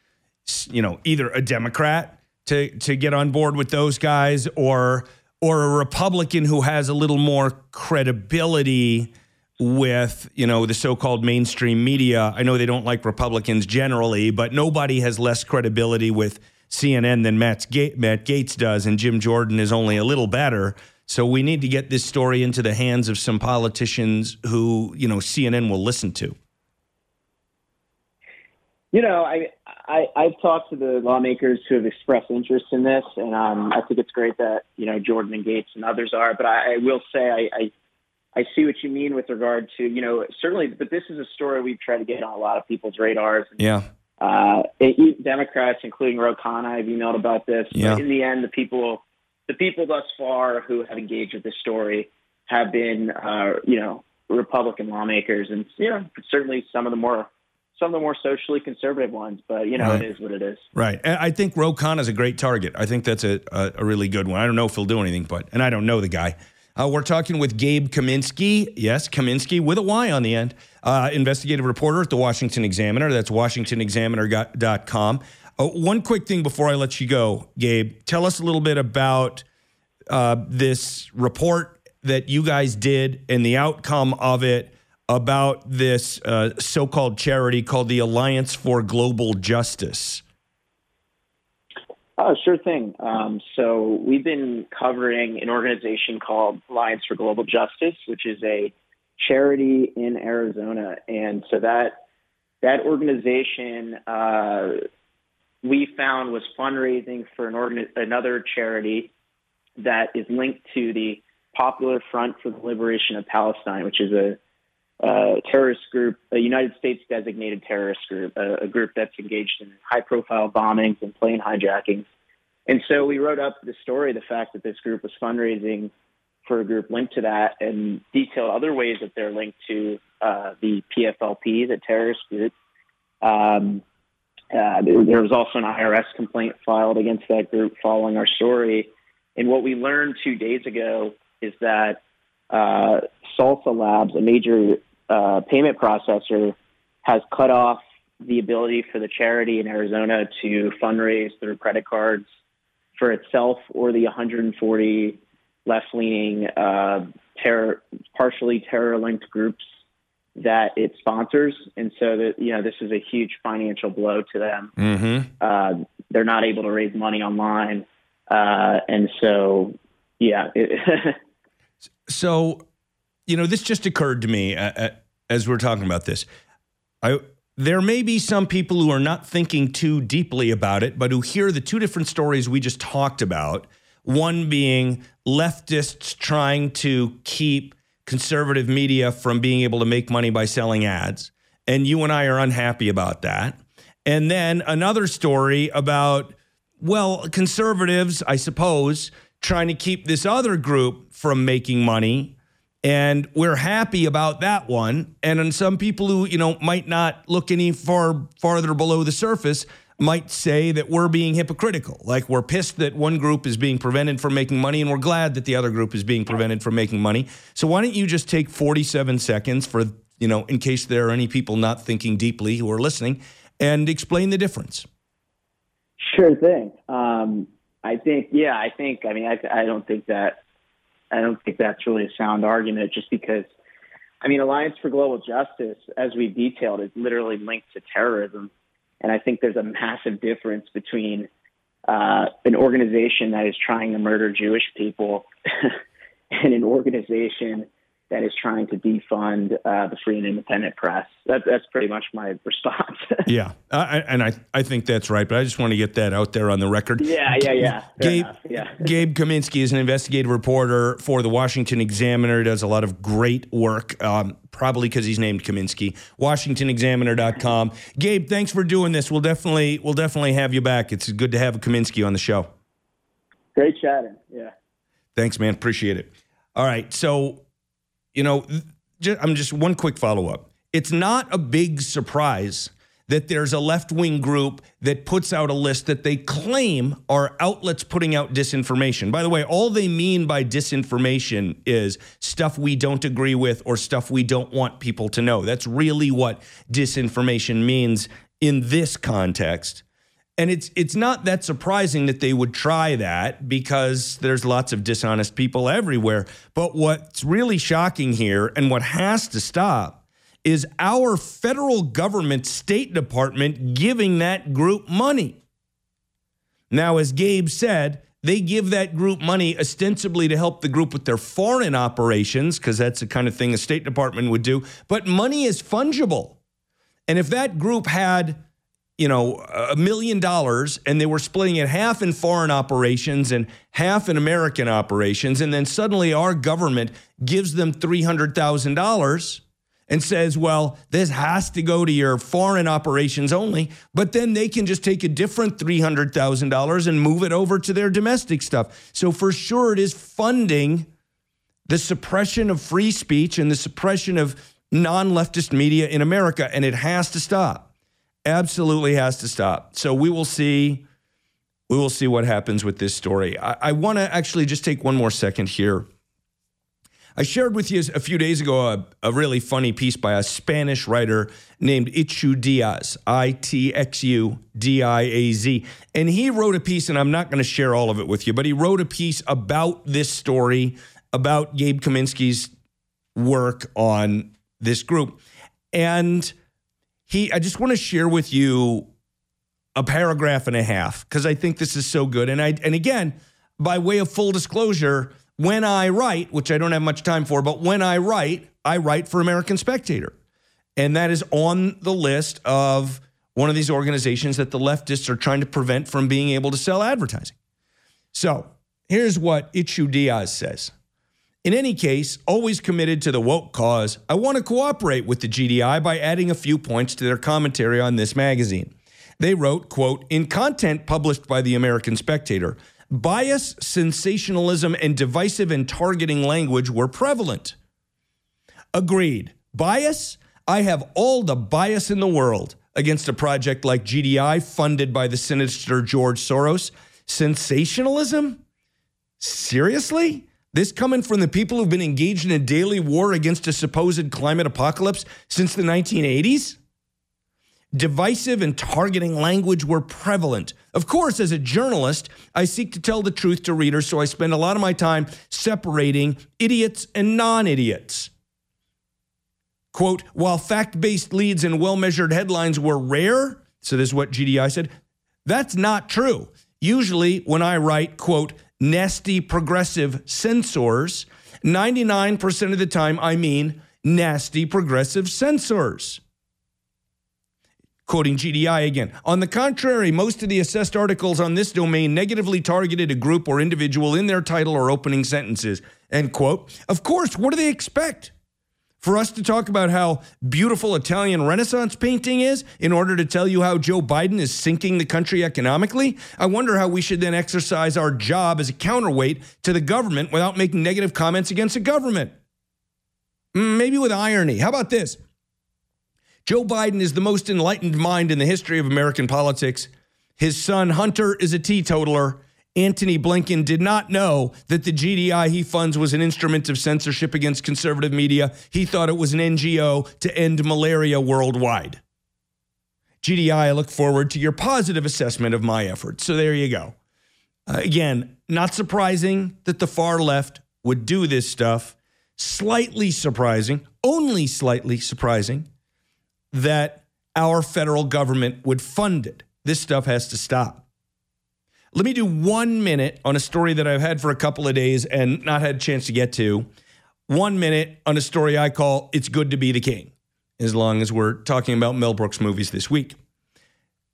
either a Democrat to get on board with those guys, or a Republican who has a little more credibility with, the so-called mainstream media. I know they don't like Republicans generally, but nobody has less credibility with CNN than Matt Gaetz does, and Jim Jordan is only a little better. So we need to get this story into the hands of some politicians who, CNN will listen to. I've talked to the lawmakers who have expressed interest in this, and I think it's great that, Jordan and Gaetz and others are. But I will say I see what you mean with regard to, certainly, but this is a story we've tried to get on a lot of people's radars. Yeah. Democrats, including Ro Khanna, have emailed about this. Yeah. But in the end, the people thus far who have engaged with this story have been, Republican lawmakers, and certainly some of the more socially conservative ones. But right. It is what it is. Right. And I think Ro Khanna is a great target. I think that's a really good one. I don't know if he'll do anything, and I don't know the guy. We're talking with Gabe Kaminsky. Yes, Kaminsky with a Y on the end. Investigative reporter at the Washington Examiner. That's WashingtonExaminer.com. One quick thing before I let you go, Gabe. Tell us a little bit about this report that you guys did and the outcome of it about this so-called charity called the Alliance for Global Justice. Oh, sure thing. So we've been covering an organization called Alliance for Global Justice, which is a charity in Arizona. And so that organization we found was fundraising for another charity that is linked to the Popular Front for the Liberation of Palestine, which is a terrorist group, a United States designated terrorist group, a group that's engaged in high-profile bombings and plane hijackings. And so we wrote up the story, the fact that this group was fundraising for a group linked to that, and detailed other ways that they're linked to the PFLP, the terrorist group. There was also an IRS complaint filed against that group following our story. And what we learned 2 days ago is that Salsa Labs, a major payment processor, has cut off the ability for the charity in Arizona to fundraise through credit cards for itself or the 140 left-leaning, partially terror-linked groups that it sponsors. And so that, this is a huge financial blow to them. Mm-hmm. They're not able to raise money online. So, this just occurred to me as we're talking about this. There may be some people who are not thinking too deeply about it, but who hear the two different stories we just talked about, one being leftists trying to keep conservative media from being able to make money by selling ads. And you and I are unhappy about that. And then another story about, well, conservatives, I suppose, trying to keep this other group from making money. And we're happy about that one. And then some people who, might not look any farther below the surface might say that we're being hypocritical. Like, we're pissed that one group is being prevented from making money, and we're glad that the other group is being prevented from making money. So why don't you just take 47 seconds for, in case there are any people not thinking deeply who are listening, and explain the difference. Sure thing. I don't think that's really a sound argument, just because, Alliance for Global Justice, as we've detailed, is literally linked to terrorism. And I think there's a massive difference between an organization that is trying to murder Jewish people and an organization that is trying to defund the free and independent press. That's pretty much my response. Yeah, I think that's right, but I just want to get that out there on the record. Yeah. Gabe Kaminsky is an investigative reporter for the Washington Examiner. He does a lot of great work, probably because he's named Kaminsky. WashingtonExaminer.com. Gabe, thanks for doing this. We'll definitely have you back. It's good to have Kaminsky on the show. Great chatting, yeah. Thanks, man. Appreciate it. All right, so... You know, I'm just one quick follow-up. It's not a big surprise that there's a left-wing group that puts out a list that they claim are outlets putting out disinformation. By the way, all they mean by disinformation is stuff we don't agree with or stuff we don't want people to know. That's really what disinformation means in this context. And it's not that surprising that they would try that because there's lots of dishonest people everywhere. But what's really shocking here and what has to stop is our federal government, State Department, giving that group money. Now, as Gabe said, they give that group money ostensibly to help the group with their foreign operations because that's the kind of thing the State Department would do. But money is fungible. And if that group had... you know, $1 million, and they were splitting it half in foreign operations and half in American operations, and then suddenly our government gives them $300,000 and says, well, this has to go to your foreign operations only, but then they can just take a different $300,000 and move it over to their domestic stuff. So for sure it is funding the suppression of free speech and the suppression of non-leftist media in America, and it has to stop. Absolutely has to stop. So we will see what happens with this story. I want to actually just take one more second here. I shared with you a few days ago a really funny piece by a Spanish writer named Itxu Diaz, Itxu Diaz. And he wrote a piece, and I'm not going to share all of it with you, but he wrote a piece about this story, about Gabe Kaminsky's work on this group. And... I just want to share with you a paragraph and a half because I think this is so good. And again, by way of full disclosure, when I write, which I don't have much time for, but when I write for American Spectator. And that is on the list of one of these organizations that the leftists are trying to prevent from being able to sell advertising. So here's what Itxu Diaz says. In any case, always committed to the woke cause, I want to cooperate with the GDI by adding a few points to their commentary on this magazine. They wrote, quote, in content published by the American Spectator, bias, sensationalism, and divisive and targeting language were prevalent. Agreed. Bias? I have all the bias in the world against a project like GDI funded by the sinister George Soros. Sensationalism? Seriously? This coming from the people who've been engaged in a daily war against a supposed climate apocalypse since the 1980s? Divisive and targeting language were prevalent. Of course, as a journalist, I seek to tell the truth to readers, so I spend a lot of my time separating idiots and non-idiots. Quote, while fact-based leads and well-measured headlines were rare, so this is what GDI said, that's not true. Usually, when I write, quote, nasty progressive censors, 99% of the time, I mean nasty progressive censors. Quoting GDI again. On the contrary, most of the assessed articles on this domain negatively targeted a group or individual in their title or opening sentences. End quote. Of course, what do they expect? For us to talk about how beautiful Italian Renaissance painting is in order to tell you how Joe Biden is sinking the country economically? I wonder how we should then exercise our job as a counterweight to the government without making negative comments against the government. Maybe with irony. How about this? Joe Biden is the most enlightened mind in the history of American politics. His son Hunter is a teetotaler. Anthony Blinken did not know that the GDI he funds was an instrument of censorship against conservative media. He thought it was an NGO to end malaria worldwide. GDI, I look forward to your positive assessment of my efforts. So there you go. Again, not surprising that the far left would do this stuff. Slightly surprising, only slightly surprising, that our federal government would fund it. This stuff has to stop. Let me do 1 minute on a story that I've had for a couple of days and not had a chance to get to. 1 minute on a story I call It's Good to Be the King, as long as we're talking about Mel Brooks movies this week.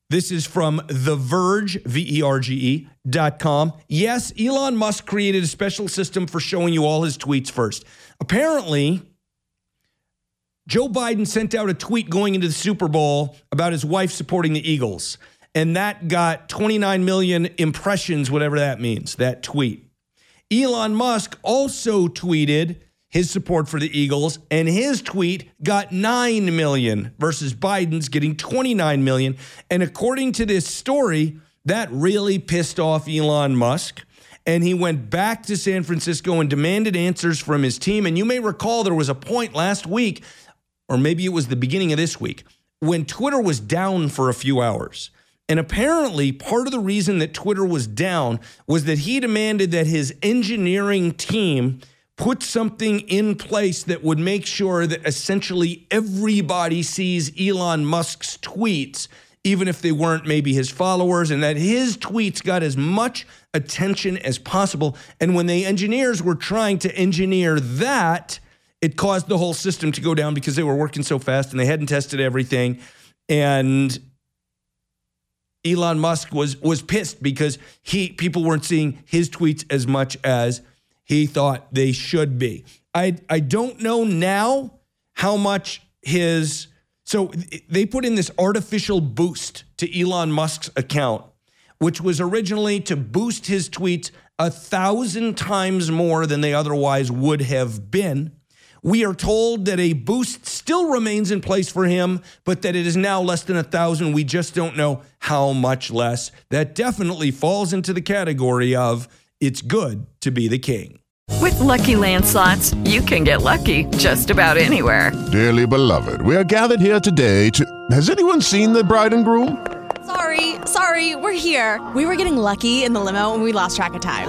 This is from The Verge, verge.com. Yes, Elon Musk created a special system for showing you all his tweets first. Apparently, Joe Biden sent out a tweet going into the Super Bowl about his wife supporting the Eagles, and that got 29 million impressions, whatever that means, that tweet. Elon Musk also tweeted his support for the Eagles, and his tweet got 9 million versus Biden's getting 29 million. And according to this story, that really pissed off Elon Musk, and he went back to San Francisco and demanded answers from his team. And you may recall there was a point last week, or maybe it was the beginning of this week, when Twitter was down for a few hours. And apparently part of the reason that Twitter was down was that he demanded that his engineering team put something in place that would make sure that essentially everybody sees Elon Musk's tweets, even if they weren't maybe his followers, and that his tweets got as much attention as possible. And when the engineers were trying to engineer that, it caused the whole system to go down because they were working so fast and they hadn't tested everything. And Elon Musk was pissed because people weren't seeing his tweets as much as he thought they should be. I don't know now how much so they put in this artificial boost to Elon Musk's account, which was originally to boost his tweets 1,000 times more than they otherwise would have been. We are told that a boost still remains in place for him, but that it is now less than 1,000. We just don't know how much less. That definitely falls into the category of It's Good to Be the King. With Lucky Land Slots, you can get lucky just about anywhere. Dearly beloved, we are gathered here today to... Has anyone seen the bride and groom? Sorry, we're here. We were getting lucky in the limo and we lost track of time.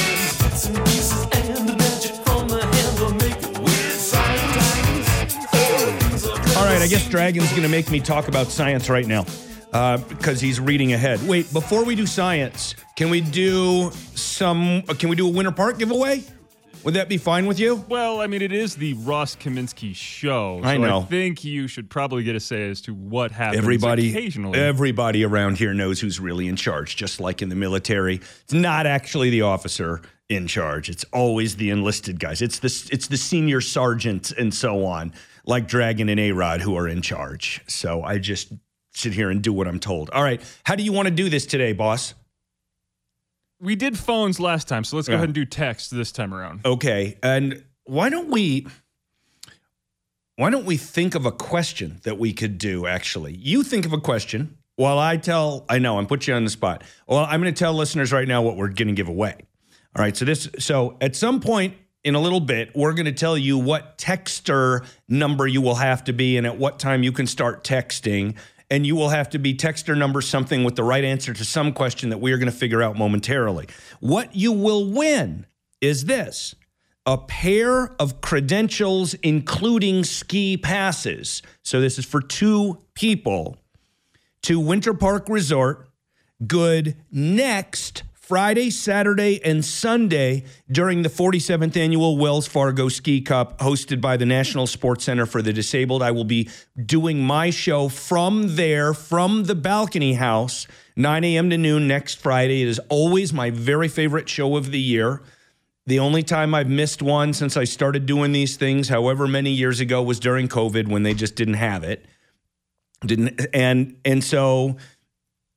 All right, I guess Dragon's going to make me talk about science right now. Because he's reading ahead. Wait, before we do science, can we do a Winter Park giveaway? Would that be fine with you? Well, I mean, it is the Ross Kaminsky show. So I know. I think you should probably get a say as to what happens occasionally. Everybody around here knows who's really in charge, just like in the military. It's not actually the officer in charge. It's always the enlisted guys. It's the senior sergeants and so on, like Dragon and A-Rod, who are in charge. So I just sit here and do what I'm told. All right. How do you want to do this today, boss? We did phones last time, so let's go ahead and do text this time around. Okay. And why don't we think of a question that we could do, actually? You think of a question while I know, I'm putting you on the spot. Well, I'm going to tell listeners right now what we're going to give away. All right. So at some point in a little bit, we're going to tell you what texter number you will have to be and at what time you can start texting. And you will have to be texter number something with the right answer to some question that we are going to figure out momentarily. What you will win is this: a pair of credentials, including ski passes. So this is for two people to Winter Park Resort. Good next Friday, Saturday, and Sunday during the 47th annual Wells Fargo Ski Cup hosted by the National Sports Center for the Disabled. I will be doing my show from there, from the balcony house, 9 a.m. to noon next Friday. It is always my very favorite show of the year. The only time I've missed one since I started doing these things, however many years ago, was during COVID when they just didn't have it. So...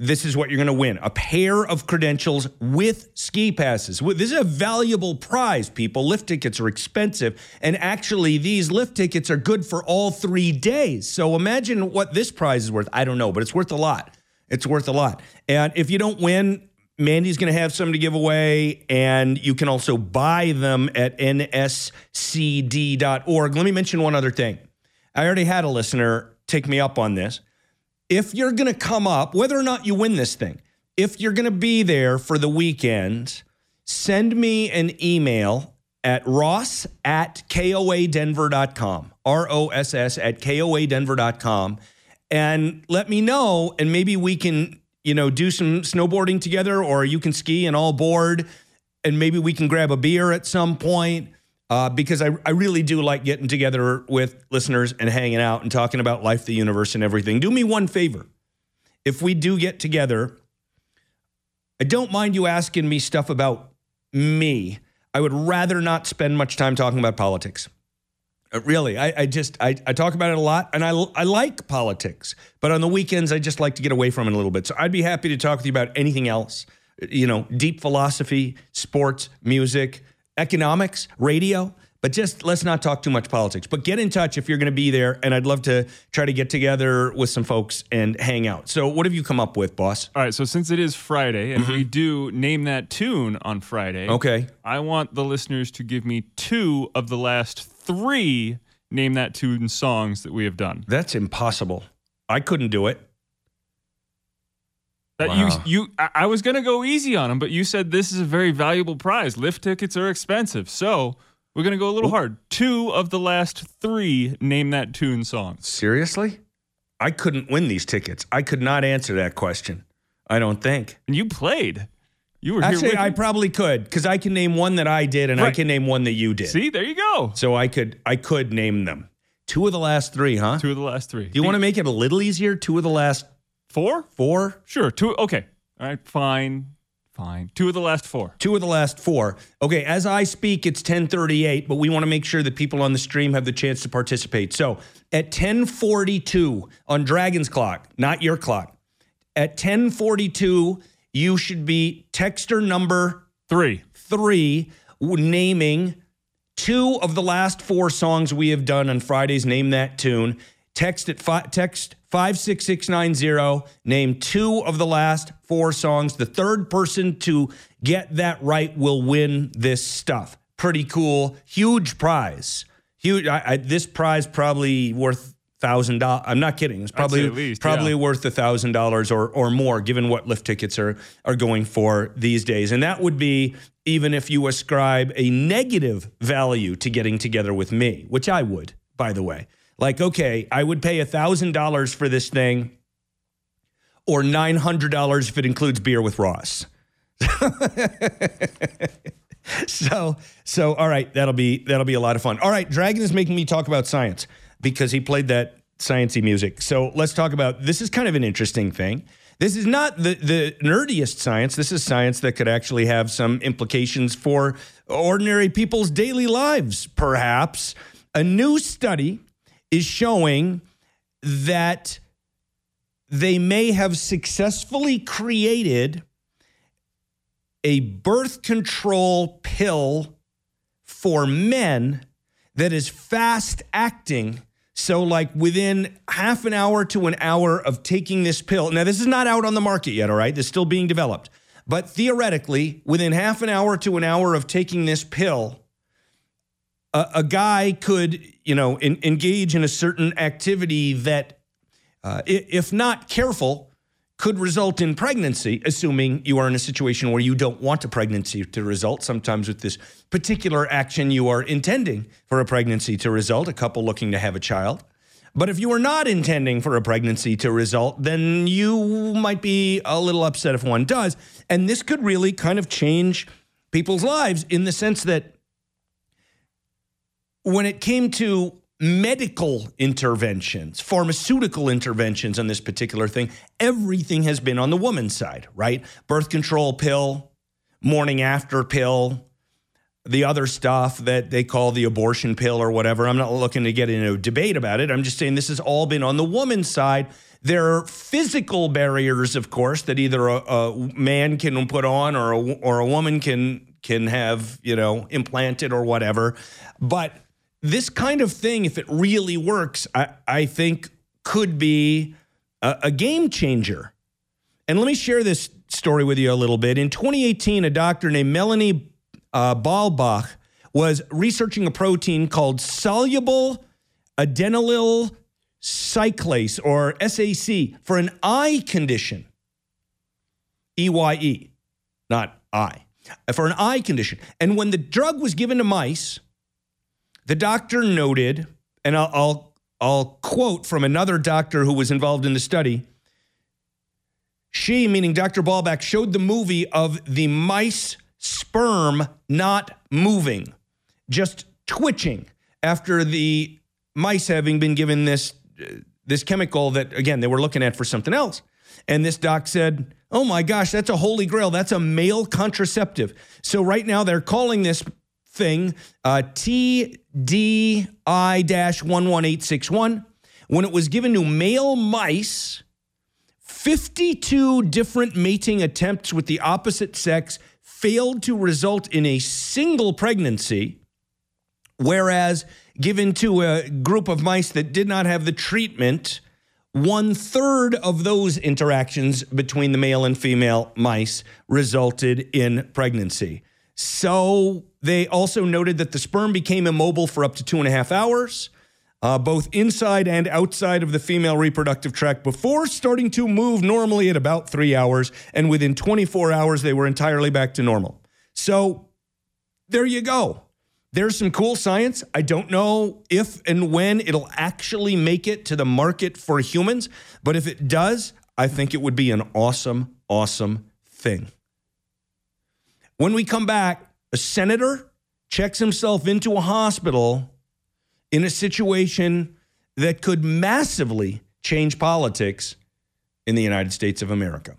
this is what you're going to win: a pair of credentials with ski passes. This is a valuable prize, people. Lift tickets are expensive. And actually, these lift tickets are good for all 3 days. So imagine what this prize is worth. I don't know, but it's worth a lot. It's worth a lot. And if you don't win, Mandy's going to have some to give away. And you can also buy them at nscd.org. Let me mention one other thing. I already had a listener take me up on this. If you're going to come up, whether or not you win this thing, if you're going to be there for the weekend, send me an email at ross@koadenver.com, ROSS@koadenver.com, and let me know, and maybe we can, you know, do some snowboarding together, or you can ski and all board, and maybe we can grab a beer at some point, because I really do like getting together with listeners and hanging out and talking about life, the universe, and everything. Do me one favor. If we do get together, I don't mind you asking me stuff about me. I would rather not spend much time talking about politics. Really, I talk about it a lot, and I like politics. But on the weekends, I just like to get away from it a little bit. So I'd be happy to talk with you about anything else. You know, deep philosophy, sports, music, economics, radio. But just let's not talk too much politics. But get in touch if you're going to be there, and I'd love to try to get together with some folks and hang out. So what have you come up with, boss? All right, so since it is Friday, and we do name that tune on Friday, okay, I want the listeners to give me two of the last three name that tune songs that we have done. That's impossible. I couldn't do it. That wow. I was going to go easy on them, but you said this is a very valuable prize. Lift tickets are expensive, so... we're going to go a little hard. Two of the last three Name That Tune songs. Seriously? I couldn't win these tickets. I could not answer that question, I don't think. And you played. You were actually, I probably could, because I can name one that I did, and right. I can name one that you did. See, there you go. So I could name them. Two of the last three, huh? Two of the last three. Do you want to make it a little easier? Two of the last... four? Four? Sure. Two. Okay. All right, fine. Fine. Two of the last four. Two of the last four. Okay, as I speak, it's 10:38, but we want to make sure that people on the stream have the chance to participate. So at 10:42 on Dragon's Clock, not your clock, at 10:42, you should be texter number three, naming two of the last four songs we have done on Friday's Name That Tune. Text at text 56690, name two of the last four songs. The third person to get that right will win this stuff. Pretty cool. Huge prize. Huge. This prize probably worth $1,000. I'm not kidding. It's probably worth $1,000 or more, given what lift tickets are going for these days. And that would be even if you ascribe a negative value to getting together with me, which I would, by the way. Like, okay, I would pay $1,000 for this thing, or $900 if it includes beer with Ross. So all right, that'll be a lot of fun. All right, Dragon is making me talk about science because he played that science-y music. So let's talk about, this is kind of an interesting thing. This is not the nerdiest science. This is science that could actually have some implications for ordinary people's daily lives, perhaps. A new study is showing that they may have successfully created a birth control pill for men that is fast-acting. So, like, within half an hour to an hour of taking this pill. Now, this is not out on the market yet, all right? This is still being developed. But theoretically, within half an hour to an hour of taking this pill, a guy could, you know, engage in a certain activity that, if not careful, could result in pregnancy, assuming you are in a situation where you don't want a pregnancy to result. Sometimes with this particular action, you are intending for a pregnancy to result, a couple looking to have a child. But if you are not intending for a pregnancy to result, then you might be a little upset if one does. And this could really kind of change people's lives in the sense that when it came to medical interventions, pharmaceutical interventions on this particular thing, everything has been on the woman's side, right? Birth control pill, morning after pill, the other stuff that they call the abortion pill or whatever. I'm not looking to get into a debate about it. I'm just saying this has all been on the woman's side. There are physical barriers, of course, that either a man can put on or a woman can have, you know, implanted or whatever. But this kind of thing, if it really works, I think could be a game changer. And let me share this story with you a little bit. In 2018, a doctor named Melanie Balbach was researching a protein called soluble adenylyl cyclase or SAC for an eye condition. EYE, not eye, for an eye condition. And when the drug was given to mice, the doctor noted, and I'll quote from another doctor who was involved in the study. She, meaning Dr. Ballback, showed the movie of the mice sperm not moving, just twitching after the mice having been given this chemical that, again, they were looking at for something else. And this doc said, oh my gosh, that's a holy grail. That's a male contraceptive. So right now they're calling this thing TDI-11861. When it was given to male mice, 52 different mating attempts with the opposite sex failed to result in a single pregnancy, whereas given to a group of mice that did not have the treatment, 1/3 of those interactions between the male and female mice resulted in pregnancy. So they also noted that the sperm became immobile for up to 2.5 hours, both inside and outside of the female reproductive tract, before starting to move normally at about 3 hours. And within 24 hours, they were entirely back to normal. So there you go. There's some cool science. I don't know if and when it'll actually make it to the market for humans, but if it does, I think it would be an awesome, awesome thing. When we come back, a senator checks himself into a hospital in a situation that could massively change politics in the United States of America.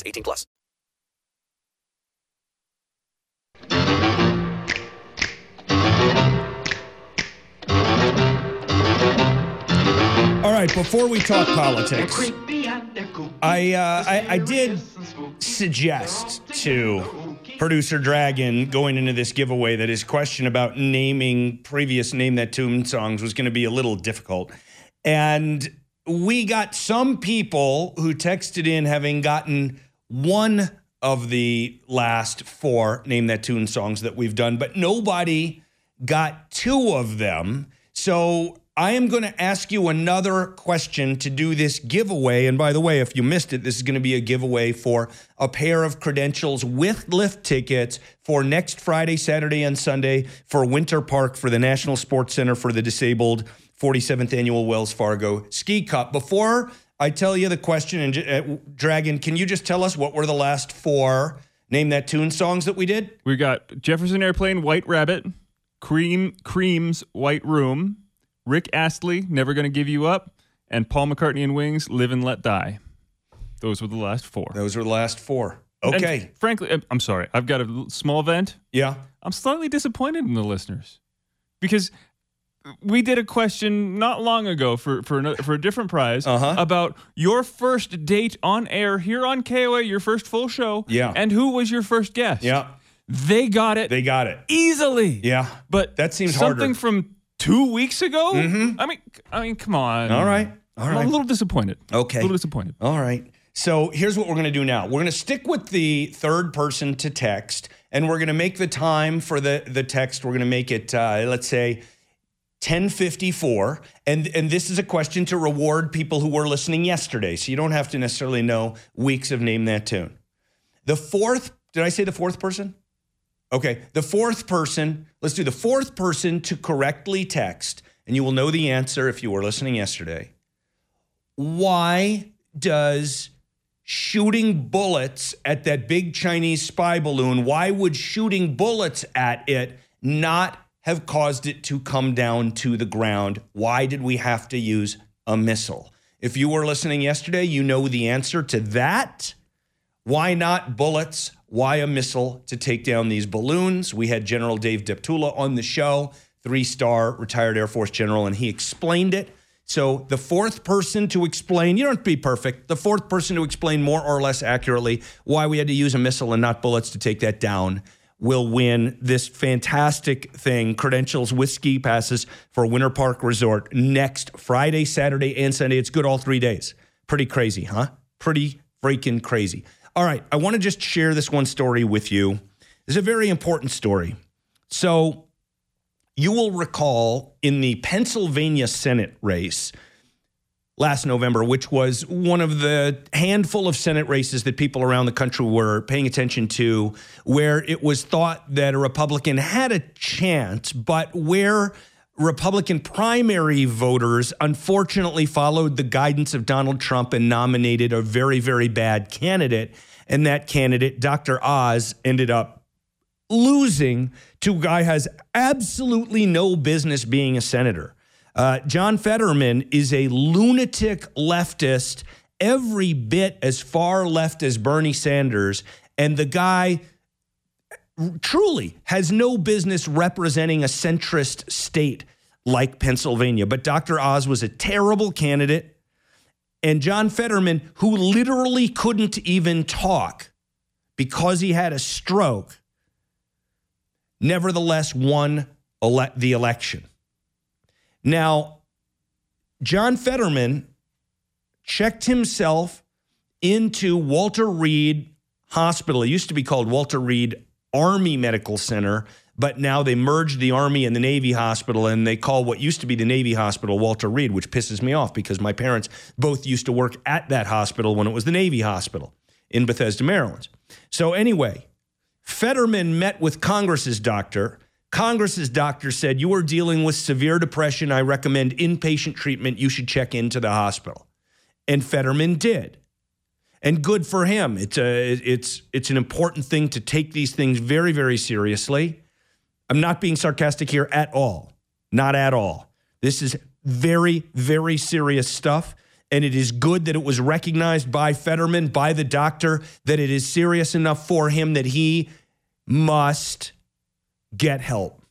18 plus. All right, before we talk politics, I did suggest to Producer Dragon going into this giveaway that his question about naming previous Name That Tune songs was going to be a little difficult. And we got some people who texted in having gotten one of the last four Name That Tune songs that we've done, but nobody got two of them. So I am going to ask you another question to do this giveaway. And by the way, if you missed it, this is going to be a giveaway for a pair of credentials with lift tickets for next Friday, Saturday, and Sunday for Winter Park for the National Sports Center for the Disabled 47th Annual Wells Fargo Ski Cup. Before I tell you the question, and Dragon, can you just tell us what were the last four Name That Tune songs that we did? We got Jefferson Airplane, White Rabbit, Cream's White Room, Rick Astley, Never Gonna Give You Up, and Paul McCartney and Wings, Live and Let Die. Those were the last four. Okay. And frankly, I'm sorry. I've got a small vent. Yeah. I'm slightly disappointed in the listeners because we did a question not long ago for a different prize about your first date on air here on KOA, your first full show. Yeah. And who was your first guest? Yeah. They got it. They got it. Easily. Yeah. But that seems harder. Something from 2 weeks ago? Mm-hmm. I mean, come on. All right. I'm a little disappointed. Okay. A little disappointed. All right. So here's what we're going to do now. We're going to stick with the third person to text, and we're going to make the time for the text. We're going to make it, let's say, 10:54. And this is a question to reward people who were listening yesterday, so you don't have to necessarily know weeks of Name That Tune. The fourth person, let's do the fourth person to correctly text, and you will know the answer if you were listening yesterday. Why does shooting bullets at that big Chinese spy balloon, why would shooting bullets at it not have caused it to come down to the ground? Why did we have to use a missile? If you were listening yesterday, you know the answer to that. Why not bullets? Why a missile to take down these balloons? We had General Dave Deptula on the show. three-star retired Air Force general, and he explained it. So the fourth person to explain, you don't have to be perfect, the fourth person to explain more or less accurately why we had to use a missile and not bullets to take that down will win this fantastic thing, credentials with ski passes for Winter Park Resort next Friday, Saturday, and Sunday. It's good all 3 days. Pretty crazy, huh? Pretty freaking crazy. All right, I want to just share this one story with you. It's a very important story. So you will recall in the Pennsylvania Senate race last November, which was one of the handful of Senate races that people around the country were paying attention to, where it was thought that a Republican had a chance, but where Republican primary voters unfortunately followed the guidance of Donald Trump and nominated a very, very bad candidate. And that candidate, Dr. Oz, ended up losing to a guy who has absolutely no business being a senator. John Fetterman is a lunatic leftist, every bit as far left as Bernie Sanders, and the guy truly has no business representing a centrist state like Pennsylvania. But Dr. Oz was a terrible candidate, and John Fetterman, who literally couldn't even talk because he had a stroke, nevertheless won the election. Now, John Fetterman checked himself into Walter Reed Hospital. It used to be called Walter Reed Army Medical Center, but now they merged the Army and the Navy Hospital, and they call what used to be the Navy Hospital Walter Reed, which pisses me off because my parents both used to work at that hospital when it was the Navy Hospital in Bethesda, Maryland. So anyway, Fetterman met with Congress's doctor. Congress's doctor said, you are dealing with severe depression. I recommend inpatient treatment. You should check into the hospital. And Fetterman did. And good for him. It's an important thing to take these things very, very seriously. I'm not being sarcastic here at all. Not at all. This is very, very serious stuff. And it is good that it was recognized by Fetterman, by the doctor, that it is serious enough for him that he must get help.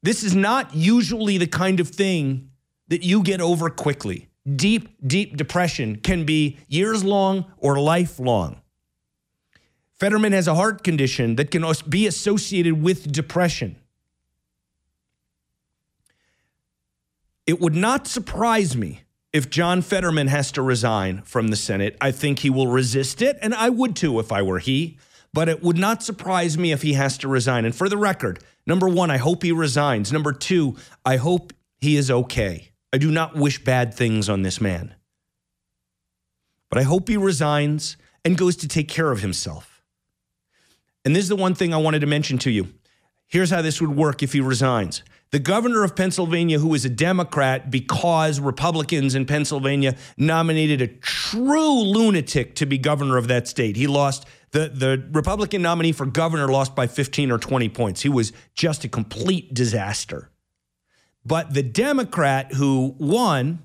This is not usually the kind of thing that you get over quickly. Deep, deep depression can be years long or lifelong. Fetterman has a heart condition that can be associated with depression. It would not surprise me if John Fetterman has to resign from the Senate. I think he will resist it, and I would too if I were he. But it would not surprise me if he has to resign. And for the record, number one, I hope he resigns. Number two, I hope he is okay. I do not wish bad things on this man. But I hope he resigns and goes to take care of himself. And this is the one thing I wanted to mention to you. Here's how this would work if he resigns. The governor of Pennsylvania, who is a Democrat because Republicans in Pennsylvania nominated a true lunatic to be governor of that state. He lost, the Republican nominee for governor lost by 15 or 20 points. He was just a complete disaster. But the Democrat who won,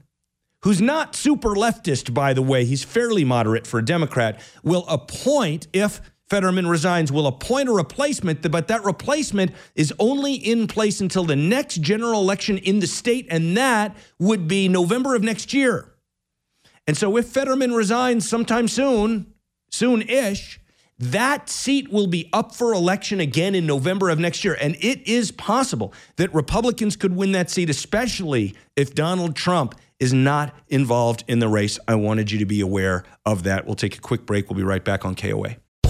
who's not super leftist, by the way, he's fairly moderate for a Democrat, will appoint, if Fetterman resigns, will appoint a replacement, but that replacement is only in place until the next general election in the state, and that would be November of next year. And so if Fetterman resigns sometime soon-ish, that seat will be up for election again in November of next year. And it is possible that Republicans could win that seat, especially if Donald Trump is not involved in the race. I wanted you to be aware of that. We'll take a quick break. We'll be right back on KOA.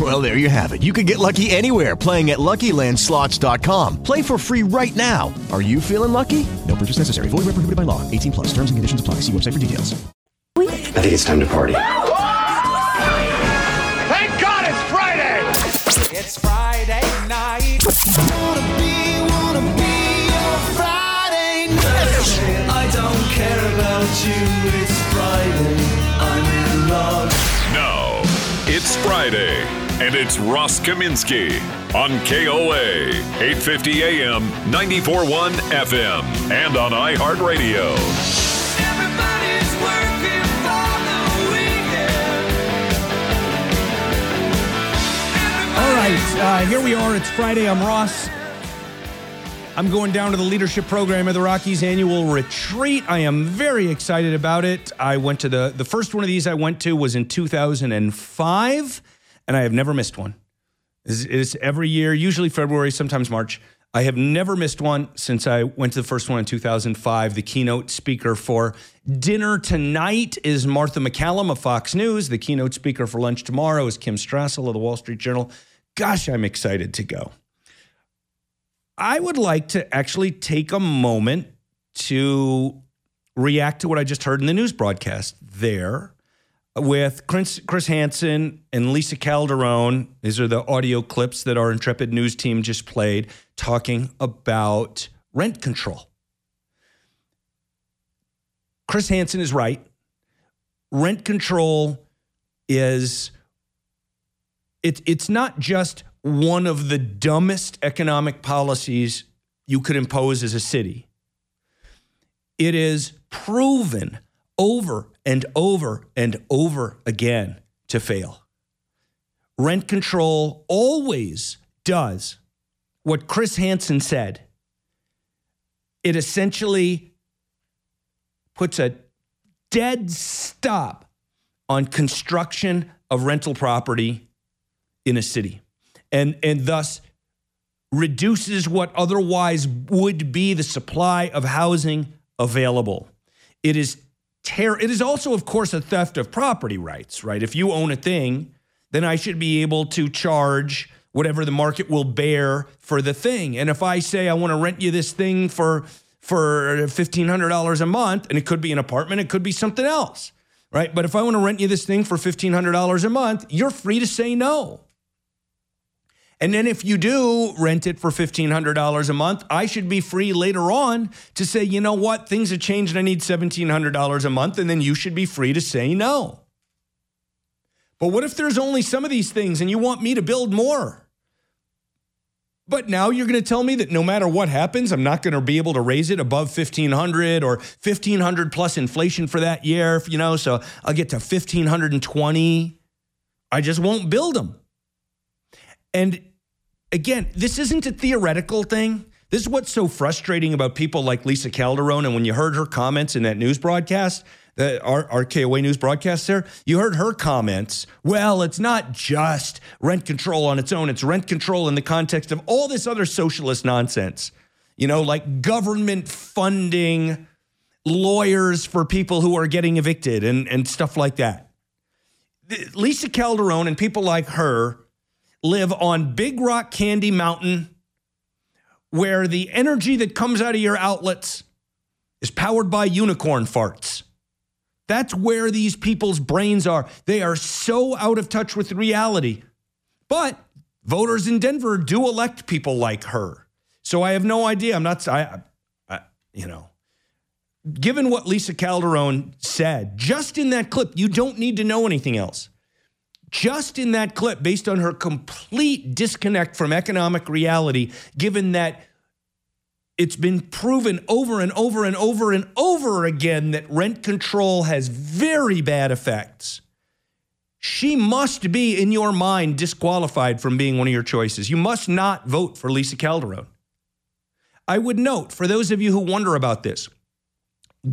Well, there you have it. You can get lucky anywhere, playing at LuckyLandSlots.com. Play for free right now. Are you feeling lucky? No purchase necessary. Void where prohibited by law. 18 plus. Terms and conditions apply. See website for details. I think it's time to party. Thank God it's Friday! It's Friday night. Wanna be a Friday night. I don't care about you, it's Friday. I'm in love. No, it's Friday. and it's Ross Kaminsky on KOA, 850 AM, 94.1 FM, and on iHeartRadio. Everybody's working for the weekend. All right, here we are. It's Friday. I'm Ross. I'm going down to the leadership program of the Rockies annual retreat. I am very excited about it. I went to the first one of these I went to was in 2005, and I have never missed one. It's every year, usually February, sometimes March. I have never missed one since I went to the first one in 2005. The keynote speaker for dinner tonight is Martha McCallum of Fox News. The keynote speaker for lunch tomorrow is Kim Strassel of the Wall Street Journal. Gosh, I'm excited to go. I would like to actually take a moment to react to what I just heard in the news broadcast there with Chris Hansen and Lisa Calderon. These are the audio clips that our Intrepid News team just played talking about rent control. Chris Hansen is right. Rent control is, it's not just one of the dumbest economic policies you could impose as a city. It is proven over and over and over again to fail. Rent control always does what Chris Hansen said. It essentially puts a dead stop on construction of rental property in a city. And thus reduces what otherwise would be the supply of housing available. It is also, of course, a theft of property rights, right? If you own a thing, then I should be able to charge whatever the market will bear for the thing. And if I say I want to rent you this thing for $1,500 a month, and it could be an apartment, it could be something else, right? But if I want to rent you this thing for $1,500 a month, you're free to say no. And then if you do rent it for $1,500 a month, I should be free later on to say, you know what, things have changed and I need $1,700 a month, and then you should be free to say no. But what if there's only some of these things and you want me to build more? But now you're going to tell me that no matter what happens, I'm not going to be able to raise it above $1,500 or $1,500 plus inflation for that year, you know, so I'll get to $1,520. I just won't build them. And again, this isn't a theoretical thing. This is what's so frustrating about people like Lisa Calderon. And when you heard her comments in that news broadcast, our KOA news broadcast there, you heard her comments. Well, it's not just rent control on its own. It's rent control in the context of all this other socialist nonsense, you know, like government funding lawyers for people who are getting evicted and stuff like that. Lisa Calderon and people like her live on Big Rock Candy Mountain, where the energy that comes out of your outlets is powered by unicorn farts. That's where these people's brains are. They are so out of touch with reality. But voters in Denver do elect people like her. So I have no idea. Given what Lisa Calderon said, just in that clip, you don't need to know anything else. Just in that clip, based on her complete disconnect from economic reality, given that it's been proven over and over and over and over again that rent control has very bad effects, she must be, in your mind, disqualified from being one of your choices. You must not vote for Lisa Calderon. I would note, for those of you who wonder about this,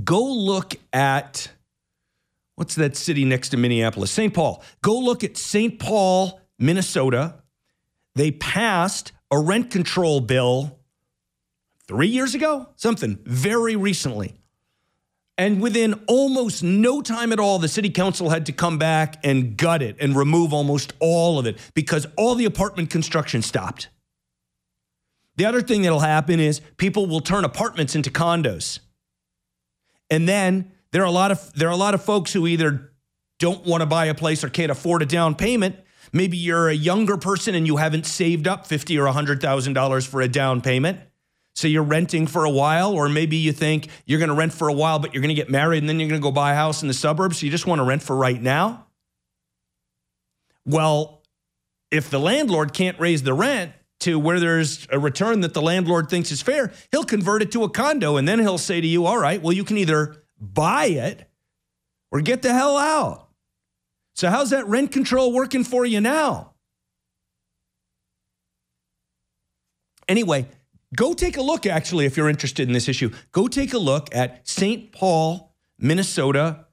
go look at... what's that city next to Minneapolis? St. Paul. Go look at St. Paul, Minnesota. They passed a rent control bill 3 years ago, something very recently. And within almost no time at all, the city council had to come back and gut it and remove almost all of it because all the apartment construction stopped. The other thing that'll happen is people will turn apartments into condos. And then... There are a lot of folks who either don't want to buy a place or can't afford a down payment. Maybe you're a younger person and you haven't saved up $50,000 or $100,000 for a down payment. So you're renting for a while, or maybe you think you're going to rent for a while, but you're going to get married and then you're going to go buy a house in the suburbs. So you just want to rent for right now. Well, if the landlord can't raise the rent to where there's a return that the landlord thinks is fair, he'll convert it to a condo, and then he'll say to you, all right, well, you can either buy it or get the hell out. So how's that rent control working for you now? Anyway, go take a look, actually, if you're interested in this issue. Go take a look at St. Paul, Minnesota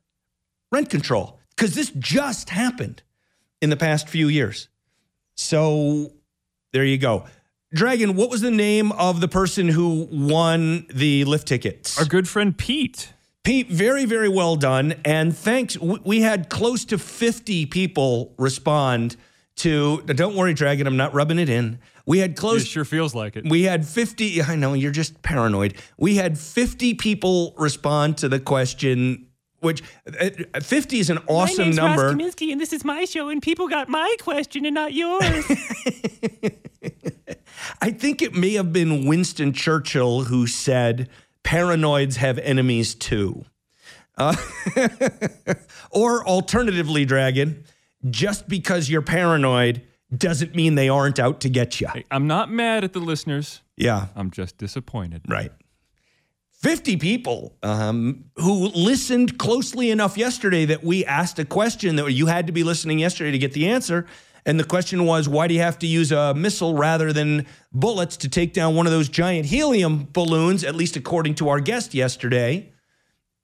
rent control, because this just happened in the past few years. So there you go. Dragon, what was the name of the person who won the lift tickets? Our good friend Pete. Pete, very, very well done. And thanks. We had close to 50 people respond to, don't worry, Dragon, I'm not rubbing it in. We had close. It sure feels like it. We had 50. I know, you're just paranoid. We had 50 people respond to the question, which 50 is an awesome number. My name's Ross Kaminsky, and this is my show, and people got my question and not yours. I think it may have been Winston Churchill who said, paranoids have enemies too. Or alternatively, Dragon, just because you're paranoid doesn't mean they aren't out to get you. I'm not mad at the listeners. Yeah. I'm just disappointed. Right. 50 people who listened closely enough yesterday that we asked a question that you had to be listening yesterday to get the answer. And the question was, why do you have to use a missile rather than bullets to take down one of those giant helium balloons, at least according to our guest yesterday?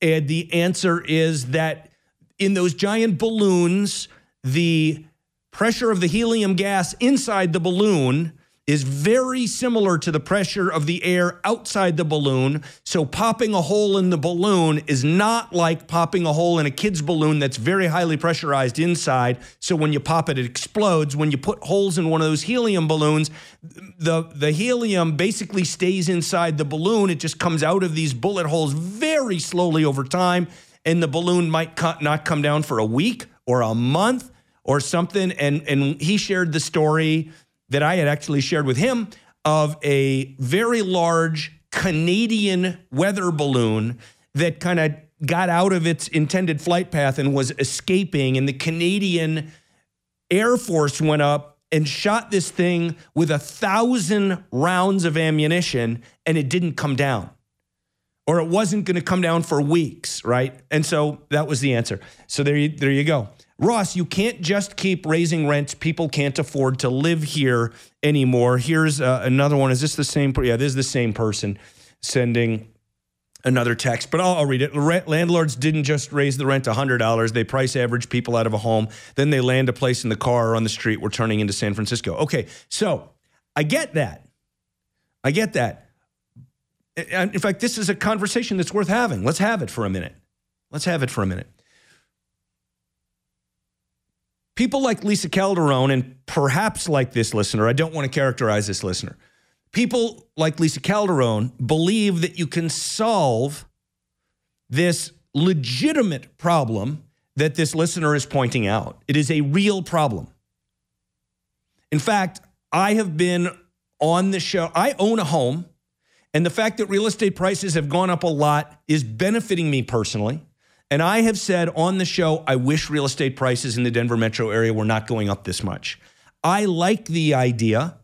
And the answer is that in those giant balloons, the pressure of the helium gas inside the balloon is very similar to the pressure of the air outside the balloon. So popping a hole in the balloon is not like popping a hole in a kid's balloon that's very highly pressurized inside. So when you pop it, it explodes. When you put holes in one of those helium balloons, the helium basically stays inside the balloon. It just comes out of these bullet holes very slowly over time. And the balloon might not come down for a week or a month or something. And he shared the story that I had actually shared with him of a very large Canadian weather balloon that kind of got out of its intended flight path and was escaping. And the Canadian Air Force went up and shot this thing with 1,000 rounds of ammunition, and it didn't come down. Or it wasn't going to come down for weeks, right? And so that was the answer. So there you go. Ross, you can't just keep raising rents. People can't afford to live here anymore. Here's another one. Is this the same? Yeah, this is the same person sending another text, but I'll read it. Landlords didn't just raise the rent $100. They price average people out of a home. Then they land a place in the car or on the street. We're turning into San Francisco. Okay, so I get that. I get that. In fact, this is a conversation that's worth having. Let's have it for a minute. Let's have it for a minute. People like Lisa Calderon, and perhaps like this listener, I don't want to characterize this listener. People like Lisa Calderon believe that you can solve this legitimate problem that this listener is pointing out. It is a real problem. In fact, I have been on the show. I own a home, and the fact that real estate prices have gone up a lot is benefiting me personally. And I have said on the show, I wish real estate prices in the Denver metro area were not going up this much. I like the idea.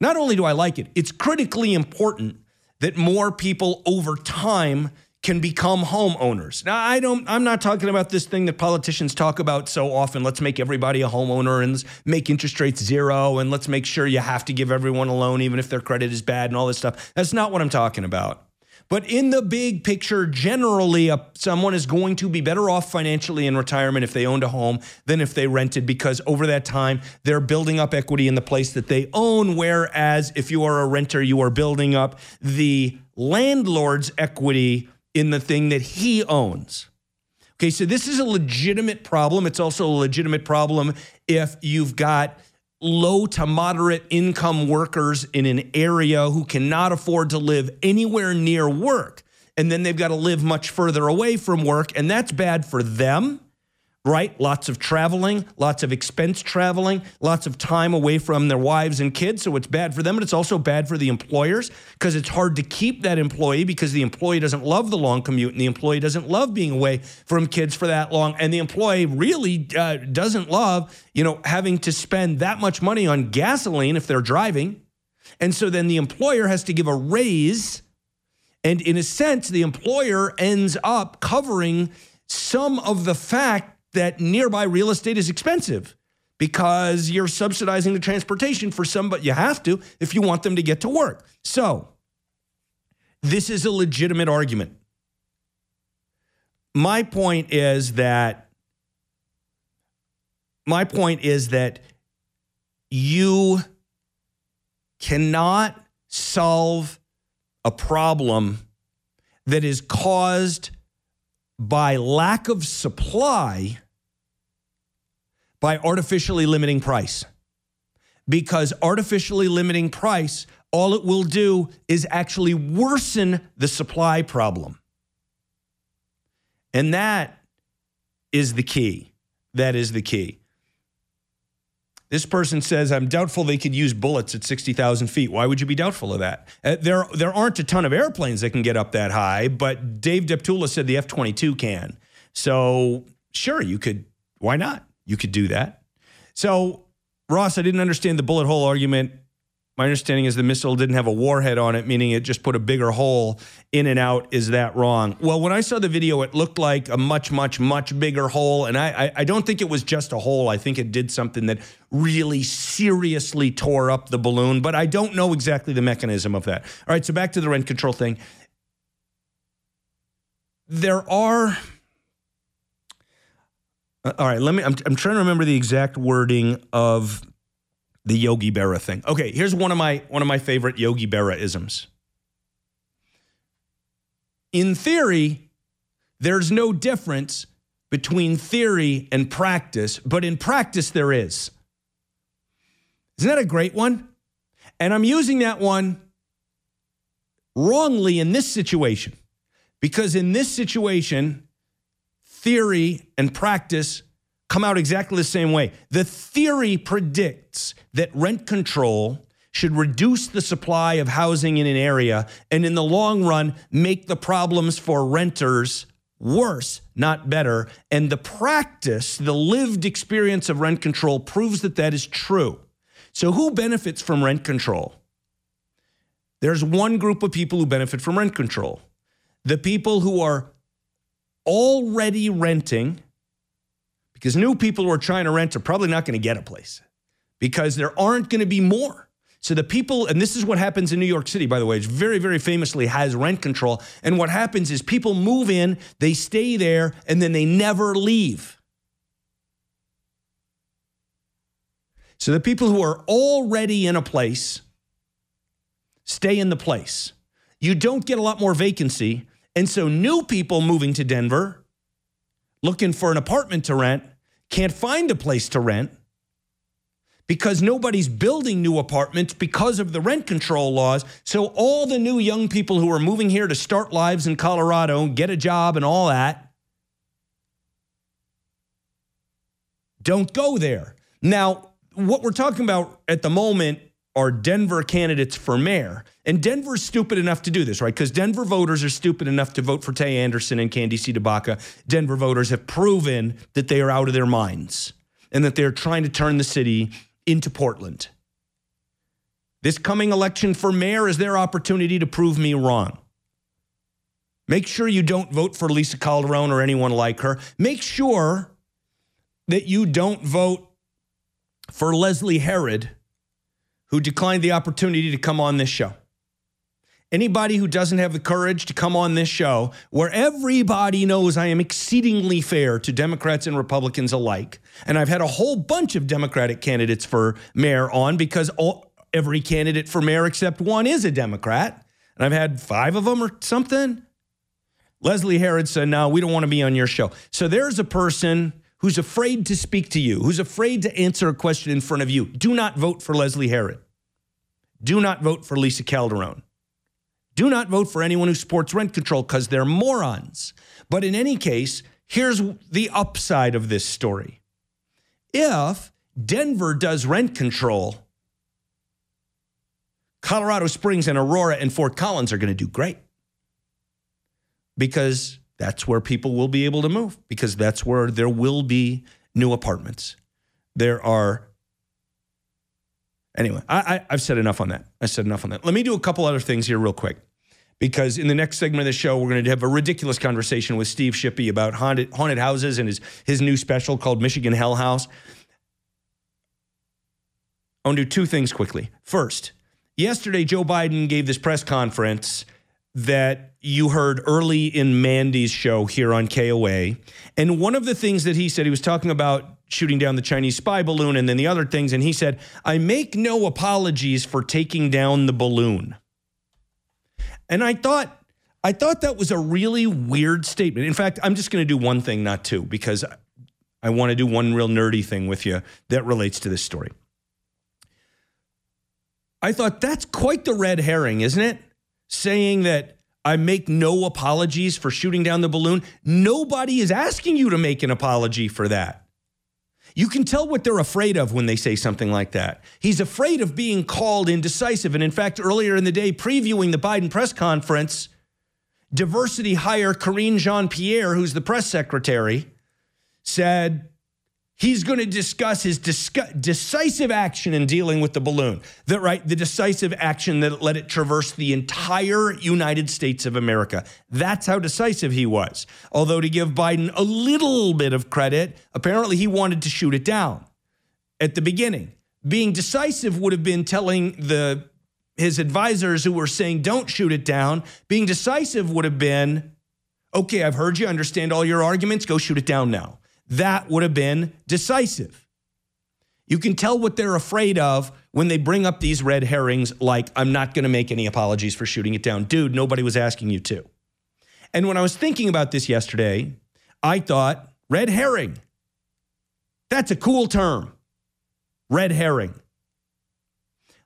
Not only do I like it, it's critically important that more people over time can become homeowners. Now, I'm not talking about this thing that politicians talk about so often. Let's make everybody a homeowner and make interest rates zero. And let's make sure you have to give everyone a loan, even if their credit is bad and all this stuff. That's not what I'm talking about. But in the big picture, generally, someone is going to be better off financially in retirement if they owned a home than if they rented, because over that time, they're building up equity in the place that they own, whereas if you are a renter, you are building up the landlord's equity in the thing that he owns. Okay, so this is a legitimate problem. It's also a legitimate problem if you've got low to moderate income workers in an area who cannot afford to live anywhere near work. And then they've got to live much further away from work. And that's bad for them, right? Lots of traveling, lots of expense traveling, lots of time away from their wives and kids. So it's bad for them, but it's also bad for the employers because it's hard to keep that employee because the employee doesn't love the long commute and the employee doesn't love being away from kids for that long. And the employee really doesn't love, you know, having to spend that much money on gasoline if they're driving. And so then the employer has to give a raise. And in a sense, the employer ends up covering some of the fact that nearby real estate is expensive because you're subsidizing the transportation for some, but you have to if you want them to get to work. So this is a legitimate argument. My point is that you cannot solve a problem that is caused by lack of supply by artificially limiting price, because artificially limiting price, all it will do is actually worsen the supply problem. And that is the key. That is the key. This person says, I'm doubtful they could use bullets at 60,000 feet. Why would you be doubtful of that? There aren't a ton of airplanes that can get up that high, but Dave Deptula said the F-22 can. So sure, you could, why not? You could do that. So, Ross, I didn't understand the bullet hole argument. My understanding is the missile didn't have a warhead on it, meaning it just put a bigger hole in and out. Is that wrong? Well, when I saw the video, it looked like a much, much, much bigger hole. And I don't think it was just a hole. I think it did something that really seriously tore up the balloon. But I don't know exactly the mechanism of that. All right, so back to the rent control thing. There are... All right, I'm trying to remember the exact wording of the Yogi Berra thing. Okay, here's one of my favorite Yogi Berra-isms. In theory, there's no difference between theory and practice, but in practice there is. Isn't that a great one? And I'm using that one wrongly in this situation, because in this situation, theory and practice come out exactly the same way. The theory predicts that rent control should reduce the supply of housing in an area and in the long run make the problems for renters worse, not better. And the practice, the lived experience of rent control proves that that is true. So who benefits from rent control? There's one group of people who benefit from rent control. The people who are already renting, because new people who are trying to rent are probably not going to get a place because there aren't going to be more. So the people, and this is what happens in New York City, by the way, it's very, very famously has rent control. And what happens is people move in, they stay there, and then they never leave. So the people who are already in a place stay in the place. You don't get a lot more vacancy. And so new people moving to Denver, looking for an apartment to rent, can't find a place to rent because nobody's building new apartments because of the rent control laws. So all the new young people who are moving here to start lives in Colorado, get a job and all that, don't go there. Now, what we're talking about at the moment are Denver candidates for mayor. And Denver's stupid enough to do this, right? Because Denver voters are stupid enough to vote for Tay Anderson and Candice DeBaca. Denver voters have proven that they are out of their minds and that they're trying to turn the city into Portland. This coming election for mayor is their opportunity to prove me wrong. Make sure you don't vote for Lisa Calderon or anyone like her. Make sure that you don't vote for Leslie Herod, who declined the opportunity to come on this show. Anybody who doesn't have the courage to come on this show, where everybody knows I am exceedingly fair to Democrats and Republicans alike, and I've had a whole bunch of Democratic candidates for mayor on because every candidate for mayor except one is a Democrat, and I've had 5 of them or something. Leslie Herod said, no, we don't want to be on your show. So there's a person who's afraid to speak to you, who's afraid to answer a question in front of you. Do not vote for Leslie Herod. Do not vote for Lisa Calderon. Do not vote for anyone who supports rent control because they're morons. But in any case, Here's the upside of this story. If Denver does rent control, Colorado Springs and Aurora and Fort Collins are going to do great, because that's where people will be able to move, because that's where there will be new apartments. There are... Anyway, I've said enough on that. Let me do a couple other things here real quick, because in the next segment of the show, we're going to have a ridiculous conversation with Steve Shippy about haunted houses and his new special called Michigan Hell House. I'll do two things quickly. First, yesterday, Joe Biden gave this press conference that you heard early in Mandy's show here on KOA. And one of the things that he said, he was talking about shooting down the Chinese spy balloon and then the other things. And he said, I make no apologies for taking down the balloon. And I thought that was a really weird statement. In fact, I'm just going to do one thing, not two, because I want to do one real nerdy thing with you that relates to this story. I thought that's quite the red herring, isn't it? Saying that I make no apologies for shooting down the balloon. Nobody is asking you to make an apology for that. You can tell what they're afraid of when they say something like that. He's afraid of being called indecisive. And in fact, earlier in the day, previewing the Biden press conference, diversity hire Karine Jean-Pierre, who's the press secretary, said he's going to discuss his decisive action in dealing with the balloon. That, right, the decisive action that let it traverse the entire United States of America. That's how decisive he was. Although, to give Biden a little bit of credit, apparently he wanted to shoot it down at the beginning. Being decisive would have been telling his advisors who were saying, don't shoot it down. Being decisive would have been, okay, I've heard you, understand all your arguments, go shoot it down now. That would have been decisive. You can tell what they're afraid of when they bring up these red herrings like, I'm not going to make any apologies for shooting it down. Dude, nobody was asking you to. And when I was thinking about this yesterday, I thought, red herring. That's a cool term. Red herring.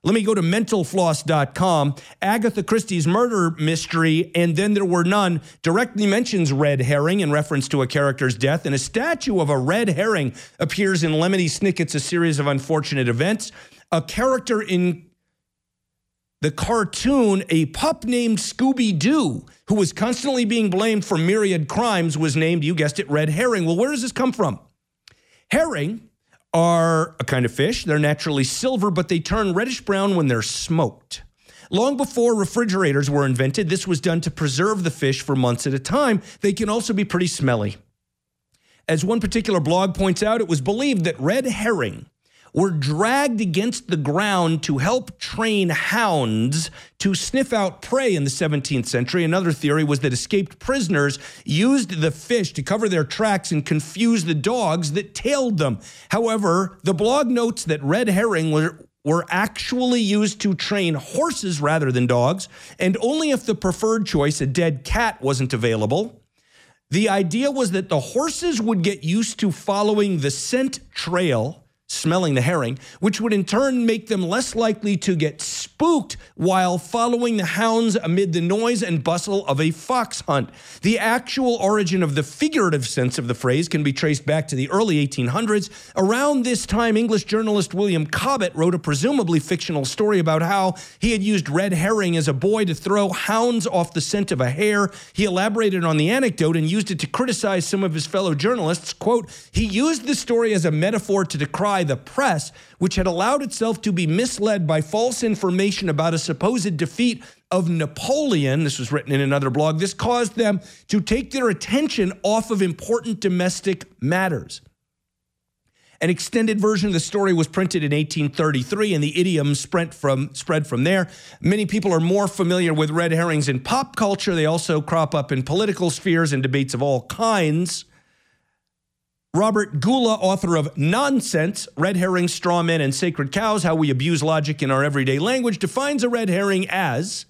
Let me go to mentalfloss.com. Agatha Christie's murder mystery, And Then There Were None, directly mentions red herring in reference to a character's death, and a statue of a red herring appears in Lemony Snicket's A Series of Unfortunate Events. A character in the cartoon, a pup named Scooby-Doo, who was constantly being blamed for myriad crimes, was named, you guessed it, red herring. Well, where does this come from? Herring are a kind of fish. They're naturally silver, but they turn reddish brown when they're smoked. Long before refrigerators were invented, this was done to preserve the fish for months at a time. They can also be pretty smelly. As one particular blog points out, it was believed that red herring were dragged against the ground to help train hounds to sniff out prey in the 17th century. Another theory was that escaped prisoners used the fish to cover their tracks and confuse the dogs that tailed them. However, the blog notes that red herring were actually used to train horses rather than dogs, and only if the preferred choice, a dead cat, wasn't available. The idea was that the horses would get used to following the scent trail, smelling the herring, which would in turn make them less likely to get spooked while following the hounds amid the noise and bustle of a fox hunt. The actual origin of the figurative sense of the phrase can be traced back to the early 1800s. Around this time, English journalist William Cobbett wrote a presumably fictional story about how he had used red herring as a boy to throw hounds off the scent of a hare. He elaborated on the anecdote and used it to criticize some of his fellow journalists. Quote, he used the story as a metaphor to decry the press, which had allowed itself to be misled by false information about a supposed defeat of Napoleon. This was written in another blog. This caused them to take their attention off of important domestic matters. An extended version of the story was printed in 1833, and the idiom spread from there. Many people are more familiar with red herrings in pop culture. They also crop up in political spheres and debates of all kinds. Robert Gula, author of Nonsense, Red Herrings, Straw Men, and Sacred Cows, How We Abuse Logic in Our Everyday Language, defines a red herring as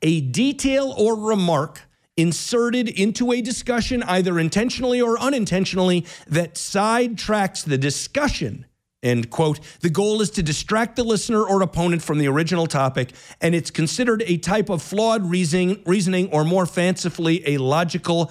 a detail or remark inserted into a discussion, either intentionally or unintentionally, that sidetracks the discussion, end quote. The goal is to distract the listener or opponent from the original topic, and it's considered a type of flawed reasoning or, more fancifully, a logical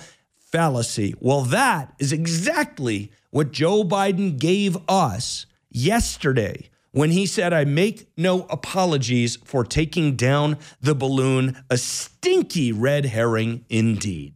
fallacy. Well, that is exactly what Joe Biden gave us yesterday when he said, I make no apologies for taking down the balloon, a stinky red herring indeed.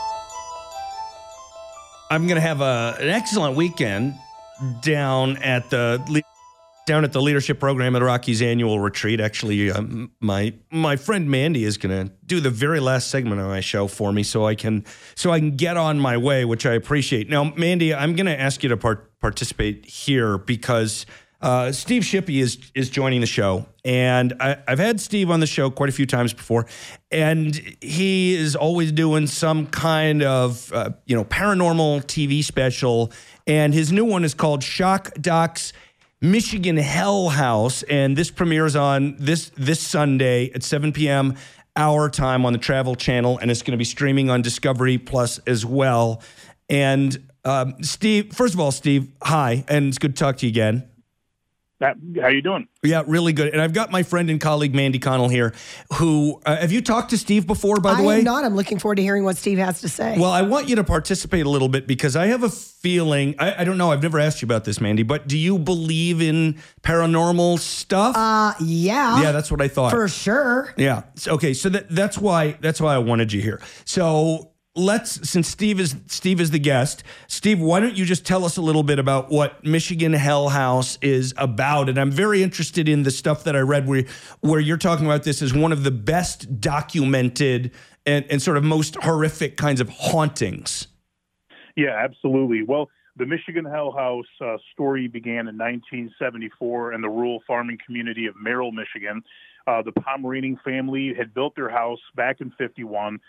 I'm going to have an excellent weekend down at the leadership program at Rocky's annual retreat. Actually, my friend Mandy is going to do the very last segment of my show for me, so I can get on my way, which I appreciate. Now, Mandy, I'm going to ask you to participate here because Steve Shippy is joining the show, and I've had Steve on the show quite a few times before, and he is always doing some kind of paranormal TV special, and his new one is called Shock Docs, Michigan Hell House, and this premieres on this Sunday at 7 p.m. our time on the Travel Channel, and it's going to be streaming on Discovery Plus as well. And Steve, first of all, Steve, hi, and it's good to talk to you again. How you doing? Yeah, really good. And I've got my friend and colleague Mandy Connell here, who have you talked to Steve before? By the way, I have not. I'm looking forward to hearing what Steve has to say. Well, I want you to participate a little bit because I have a feeling. I don't know. I've never asked you about this, Mandy, but do you believe in paranormal stuff? Yeah. Yeah, that's what I thought. For sure. Yeah. Okay. So that's why I wanted you here. So. Since Steve is the guest, Steve, why don't you just tell us a little bit about what Michigan Hell House is about? And I'm very interested in the stuff that I read where you're talking about this as one of the best documented and sort of most horrific kinds of hauntings. Yeah, absolutely. Well, the Michigan Hell House story began in 1974 in the rural farming community of Merrill, Michigan. The Pomeraning family had built their house back in 1951.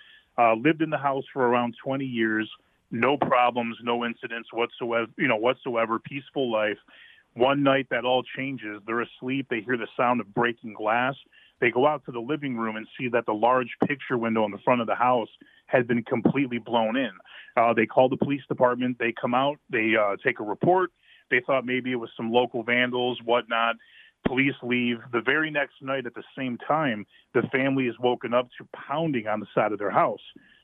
Lived in the house for around 20 years, no problems, no incidents whatsoever, peaceful life. One night that all changes. They're asleep. They hear the sound of breaking glass. They go out to the living room and see that the large picture window in the front of the house had been completely blown in. They call the police department. They come out. They take a report. They thought maybe it was some local vandals, whatnot. Police leave. The very next night at the same time, the family is woken up to pounding on the side of their house.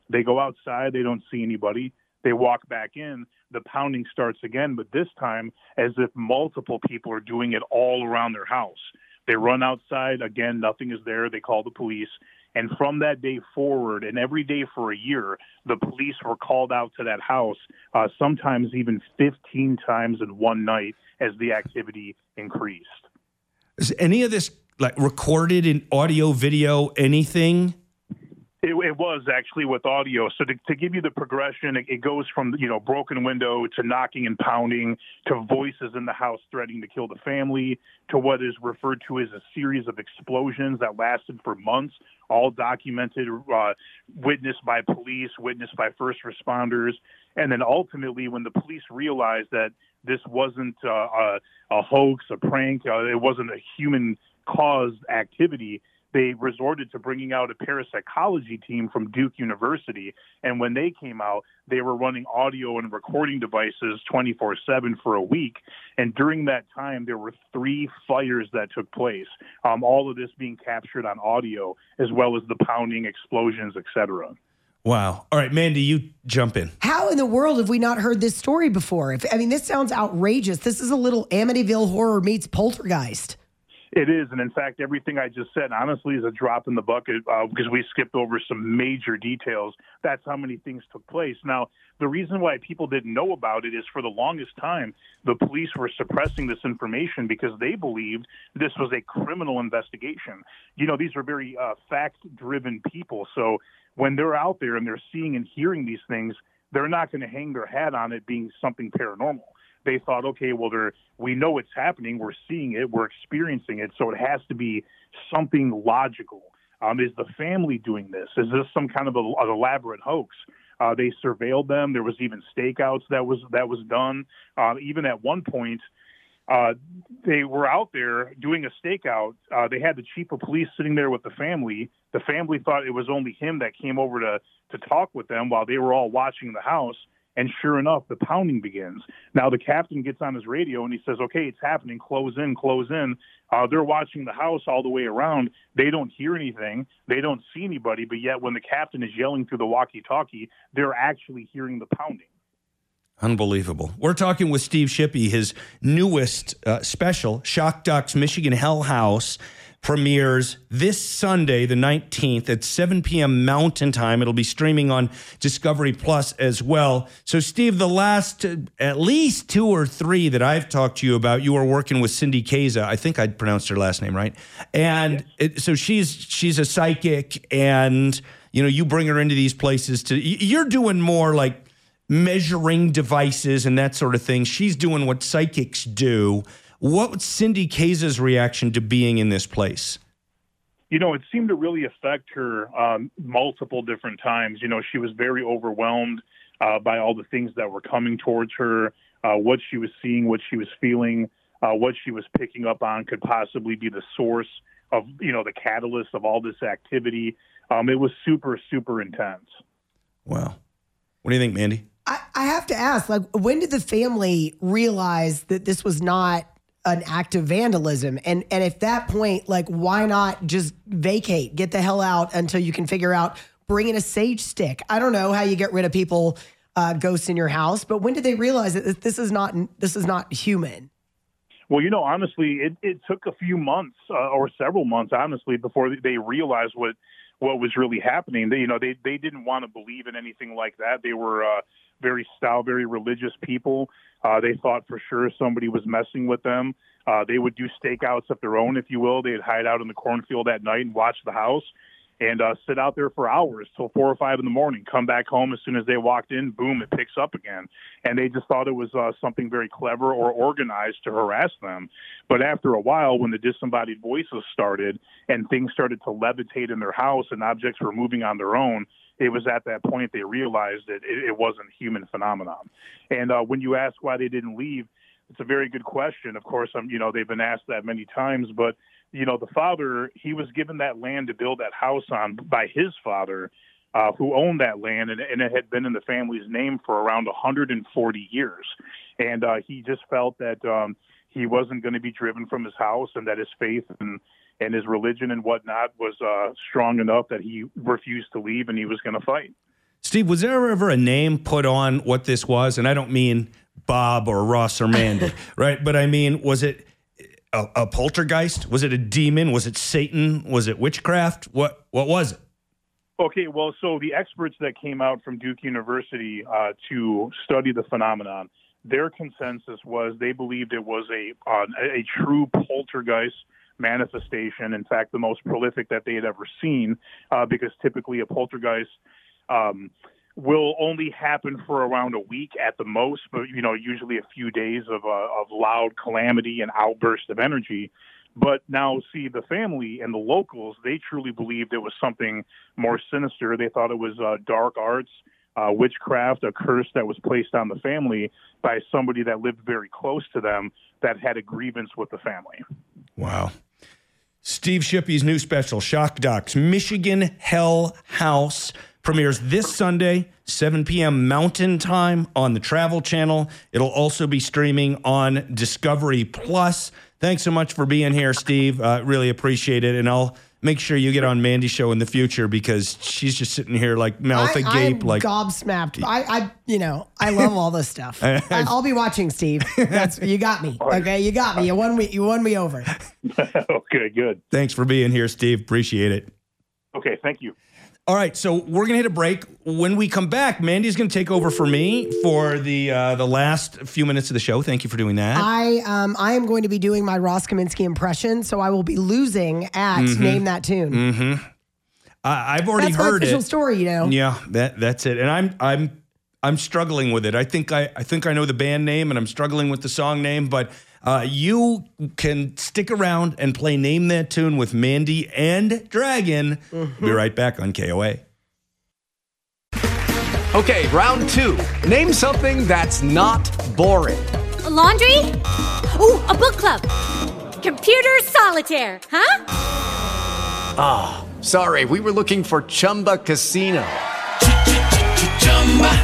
They go outside. They don't see anybody. They walk back in. The pounding starts again, but this time as if multiple people are doing it all around their house. They run outside. Again, nothing is there. They call the police. And from that day forward, and every day for a year, the police were called out to that house, sometimes even 15 times in one night as the activity increased. Is any of this like recorded in audio, video, anything? It was actually with audio. So to give you the progression, it goes from, broken window to knocking and pounding to voices in the house threatening to kill the family to what is referred to as a series of explosions that lasted for months, all documented, witnessed by police, witnessed by first responders. And then ultimately when the police realized that this wasn't a hoax, a prank, it wasn't a human-caused activity, they resorted to bringing out a parapsychology team from Duke University. And when they came out, they were running audio and recording devices 24/7 for a week. And during that time, there were 3 fires that took place, all of this being captured on audio, as well as the pounding, explosions, et cetera. Wow. All right, Mandy, you jump in. How in the world have we not heard this story before? This sounds outrageous. This is a little Amityville horror meets poltergeist. It is, and in fact, everything I just said, honestly, is a drop in the bucket because we skipped over some major details. That's how many things took place. Now, the reason why people didn't know about it is for the longest time, the police were suppressing this information because they believed this was a criminal investigation. You know, these were very fact-driven people, so when they're out there and they're seeing and hearing these things, they're not going to hang their hat on it being something paranormal. They thought, okay, well, we know it's happening. We're seeing it. We're experiencing it. So it has to be something logical. Is the family doing this? Is this some kind of an elaborate hoax? They surveilled them. There was even stakeouts that was done. Even at one point, they were out there doing a stakeout. They had the chief of police sitting there with the family. The family thought it was only him that came over to talk with them while they were all watching the house. And sure enough, the pounding begins. Now the captain gets on his radio and he says, okay, it's happening. Close in, close in. They're watching the house all the way around. They don't hear anything. They don't see anybody. But yet when the captain is yelling through the walkie-talkie, they're actually hearing the pounding. Unbelievable. We're talking with Steve Shippy. His newest special, Shock Docs, Michigan Hell House, premieres this Sunday, the 19th at 7 p.m. Mountain Time. It'll be streaming on Discovery Plus as well. So, Steve, the last at least two or three that I've talked to you about, you were working with Cindy Caza. I think I pronounced her last name right. And so she's a psychic, and, you know, you bring her into these places to – you're doing more like measuring devices and that sort of thing. She's doing what psychics do. What was Cindy Caza's reaction to being in this place? You know, it seemed to really affect her multiple different times. You know, she was very overwhelmed by all the things that were coming towards her, what she was seeing, what she was feeling, what she was picking up on could possibly be the source of, you know, the catalyst of all this activity. It was super, super intense. Wow. What do you think, Mandy? I have to ask, like, when did the family realize that this was not an act of vandalism? And at that point, like, why not just vacate, get the hell out until you can figure out, bring in a sage stick? I don't know how you get rid of people, ghosts in your house, but when did they realize that this is not human? Well, you know, honestly, it took a few months or several months, honestly, before they realized what was really happening. They didn't want to believe in anything like that. They were very style, very religious people. They thought for sure somebody was messing with them. They would do stakeouts of their own, if you will. They'd hide out in the cornfield at night and watch the house and sit out there for hours till 4 or 5 in the morning, come back home. As soon as they walked in, boom, it picks up again. And they just thought it was something very clever or organized to harass them. But after a while, when the disembodied voices started and things started to levitate in their house and objects were moving on their own, it was at that point they realized that it wasn't a human phenomenon. And when you ask why they didn't leave, it's a very good question. Of course, they've been asked that many times, but, you know, the father, he was given that land to build that house on by his father, who owned that land, and it had been in the family's name for around 140 years. And he just felt that he wasn't going to be driven from his house, and that his faith and his religion and whatnot was strong enough that he refused to leave, and he was going to fight. Steve, was there ever a name put on what this was? And I don't mean Bob or Ross or Mandy, right? But I mean, was it a poltergeist? Was it a demon? Was it Satan? Was it witchcraft? What was it? Okay, well, so the experts that came out from Duke University to study the phenomenon, their consensus was they believed it was a true poltergeist manifestation. In fact, the most prolific that they had ever seen, because typically a poltergeist will only happen for around a week at the most, but, you know, usually a few days of loud calamity and outburst of energy. But now, see, the family and the locals, they truly believed it was something more sinister. They thought it was dark arts, witchcraft, a curse that was placed on the family by somebody that lived very close to them that had a grievance with the family. Wow. Steve Shippy's new special, Shock Docs, Michigan Hell House, premieres this Sunday, 7 p.m. Mountain Time on the Travel Channel. It'll also be streaming on Discovery Plus. Thanks so much for being here, Steve. Really appreciate it. And I'll make sure you get on Mandy's show in the future, because she's just sitting here like mouth agape. I'm gobsmacked. I love all this stuff. I'll be watching, Steve. You got me. Okay, you got me. You won me over. Okay, good. Thanks for being here, Steve. Appreciate it. Okay, thank you. All right, so we're going to hit a break. When we come back, Mandy's going to take over for me for the last few minutes of the show. Thank you for doing that. I am going to be doing my Ross Kaminsky impression, so I will be losing at Name That Tune. Mm-hmm. I've already heard it. That's my official story, you know. Yeah, that's it. And I'm struggling with it. I think I know the band name, and I'm struggling with the song name, but you can stick around and play Name That Tune with Mandy and Dragon. Mm-hmm. Be right back on KOA. Okay, round two. Name something that's not boring. A laundry? Ooh, a book club. Computer solitaire, huh? Ah, sorry, we were looking for Chumba Casino.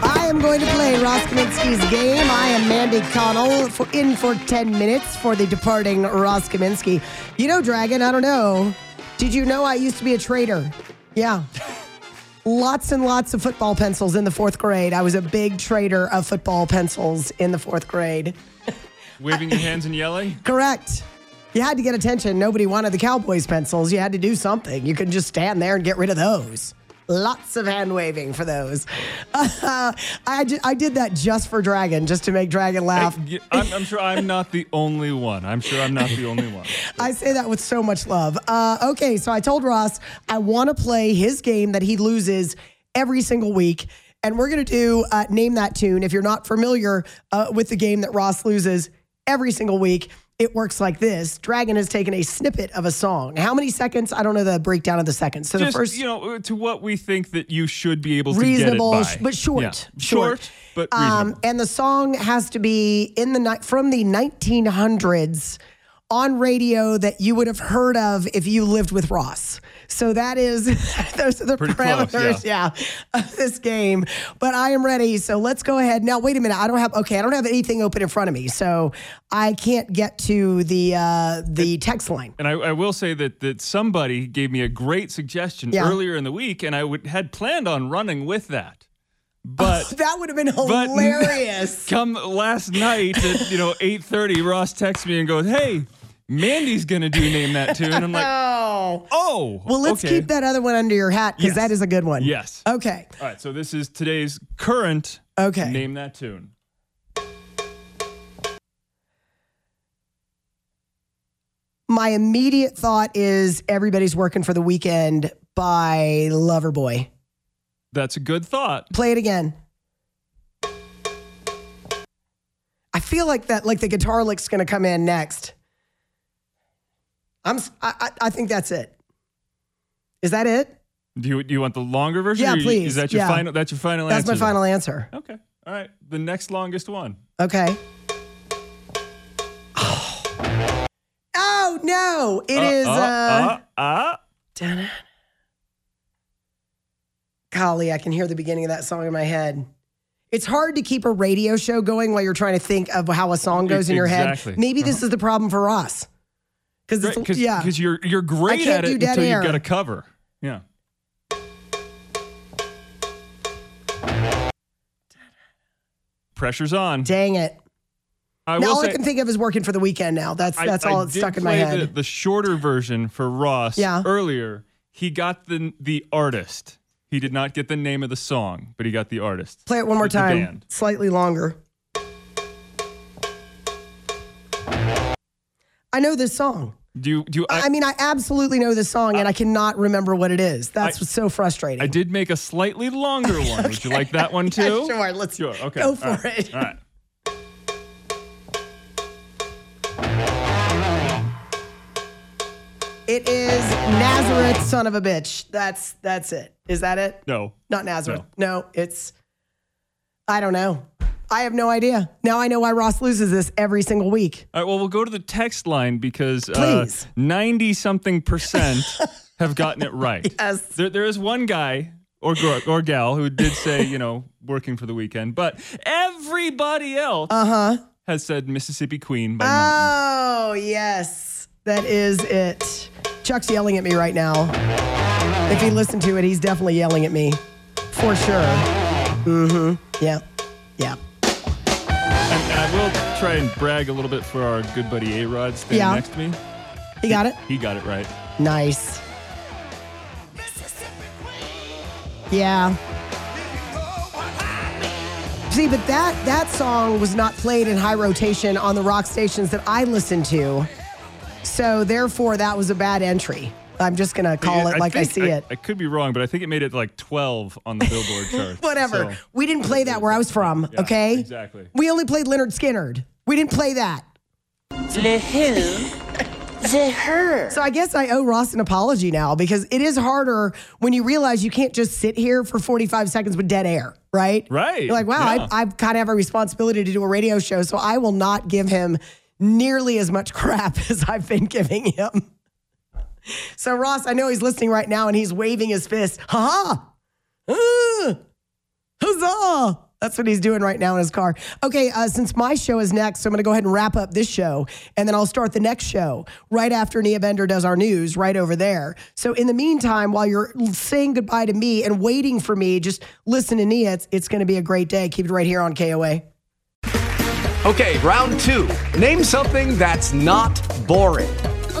I am going to play Ross Kaminsky's game. I am Mandy Connell in for 10 minutes for the departing Ross Kaminsky. You know, Dragon, I don't know. Did you know I used to be a trader? Yeah. Lots and lots of football pencils in the fourth grade. I was a big trader of football pencils in the fourth grade. Waving your hands and yelling? Correct. You had to get attention. Nobody wanted the Cowboys pencils. You had to do something. You couldn't just stand there and get rid of those. Lots of hand waving for those. I did that just for Dragon, just to make Dragon laugh. I'm sure I'm not the only one. I say that with so much love. Okay, so I told Ross I want to play his game that he loses every single week. And we're going to do Name That Tune. If you're not familiar with the game that Ross loses every single week, it works like this. Dragon has taken a snippet of a song. How many seconds? I don't know the breakdown of the seconds. So just, the first, to what we think that you should be able to get it by. Reasonable, but short. Yeah. Short, but reasonable. And the song has to be from the 1900s on radio that you would have heard of if you lived with Ross. So that is, those are the pretty parameters, close, yeah, of this game. But I am ready, so let's go ahead. Now, wait a minute. I don't have anything open in front of me, so I can't get to the text line. And I will say that somebody gave me a great suggestion earlier in the week, and I had planned on running with that. But that would have been hilarious. Come last night at 8:30, Ross texts me and goes, "Hey, Mandy's going to do Name That Tune." And I'm like, oh. Well, let's keep that other one under your hat, because that is a good one. Yes. Okay. All right. So this is today's current Name That Tune. My immediate thought is Everybody's Working for the Weekend by Loverboy. That's a good thought. Play it again. I feel like that, like the guitar lick's going to come in next. I think that's it. Is that it? Do you want the longer version? Yeah, please. Is that your final? That's your final answer. That's my final answer. Okay. All right. The next longest one. Okay. Oh no! It is. Golly, I can hear the beginning of that song in my head. It's hard to keep a radio show going while you're trying to think of how a song goes in your head. Maybe this is the problem for Ross. Because you're great at it until you've got a cover. Yeah. Pressure's on. Dang it. All I can think of is Working for the Weekend now. That's all that's stuck in my head. I did play the shorter version for Ross earlier. He got the artist. He did not get the name of the song, but he got the artist. Play it one more time. Slightly longer. I know this song. I absolutely know this song, and I cannot remember what it is. That's what's so frustrating. I did make a slightly longer one. Okay. Would you like that one, too? Yeah, sure. Let's okay. Go for it. All right. It is Nazareth, Son of a Bitch. That's it. Is that it? No. Not Nazareth. No, it's... I don't know. I have no idea. Now I know why Ross loses this every single week. All right, well, we'll go to the text line because 90-something percent have gotten it right. Yes. There is one guy or gal who did say, you know, working for the weekend, but everybody else has said Mississippi Queen by Mountain. Oh, yes. That is it. Chuck's yelling at me right now. If he listened to it, he's definitely yelling at me. For sure. Mm-hmm. Yeah. Yeah. And I will try and brag a little bit for our good buddy A-Rod standing next to me. He got it? He got it right. Nice. Yeah. See, but that song was not played in high rotation on the rock stations that I listened to. So, therefore, that was a bad entry. I'm just going to call it like I see it. I could be wrong, but I think it made it like 12 on the Billboard chart. Whatever. So. We didn't play that where I was from, yeah, okay? Exactly. We only played Lynyrd Skynyrd. We didn't play that. The who? The her. So I guess I owe Ross an apology now because it is harder when you realize you can't just sit here for 45 seconds with dead air, right? Right. You're like, wow, yeah. I kind of have a responsibility to do a radio show, so I will not give him nearly as much crap as I've been giving him. So, Ross, I know he's listening right now, and he's waving his fist. Ha-ha! Huzzah! That's what he's doing right now in his car. Okay, since my show is next, so I'm going to go ahead and wrap up this show, and then I'll start the next show right after Nia Bender does our news right over there. So, in the meantime, while you're saying goodbye to me and waiting for me, just listen to Nia. It's going to be a great day. Keep it right here on KOA. Okay, round two. Name something that's not boring. A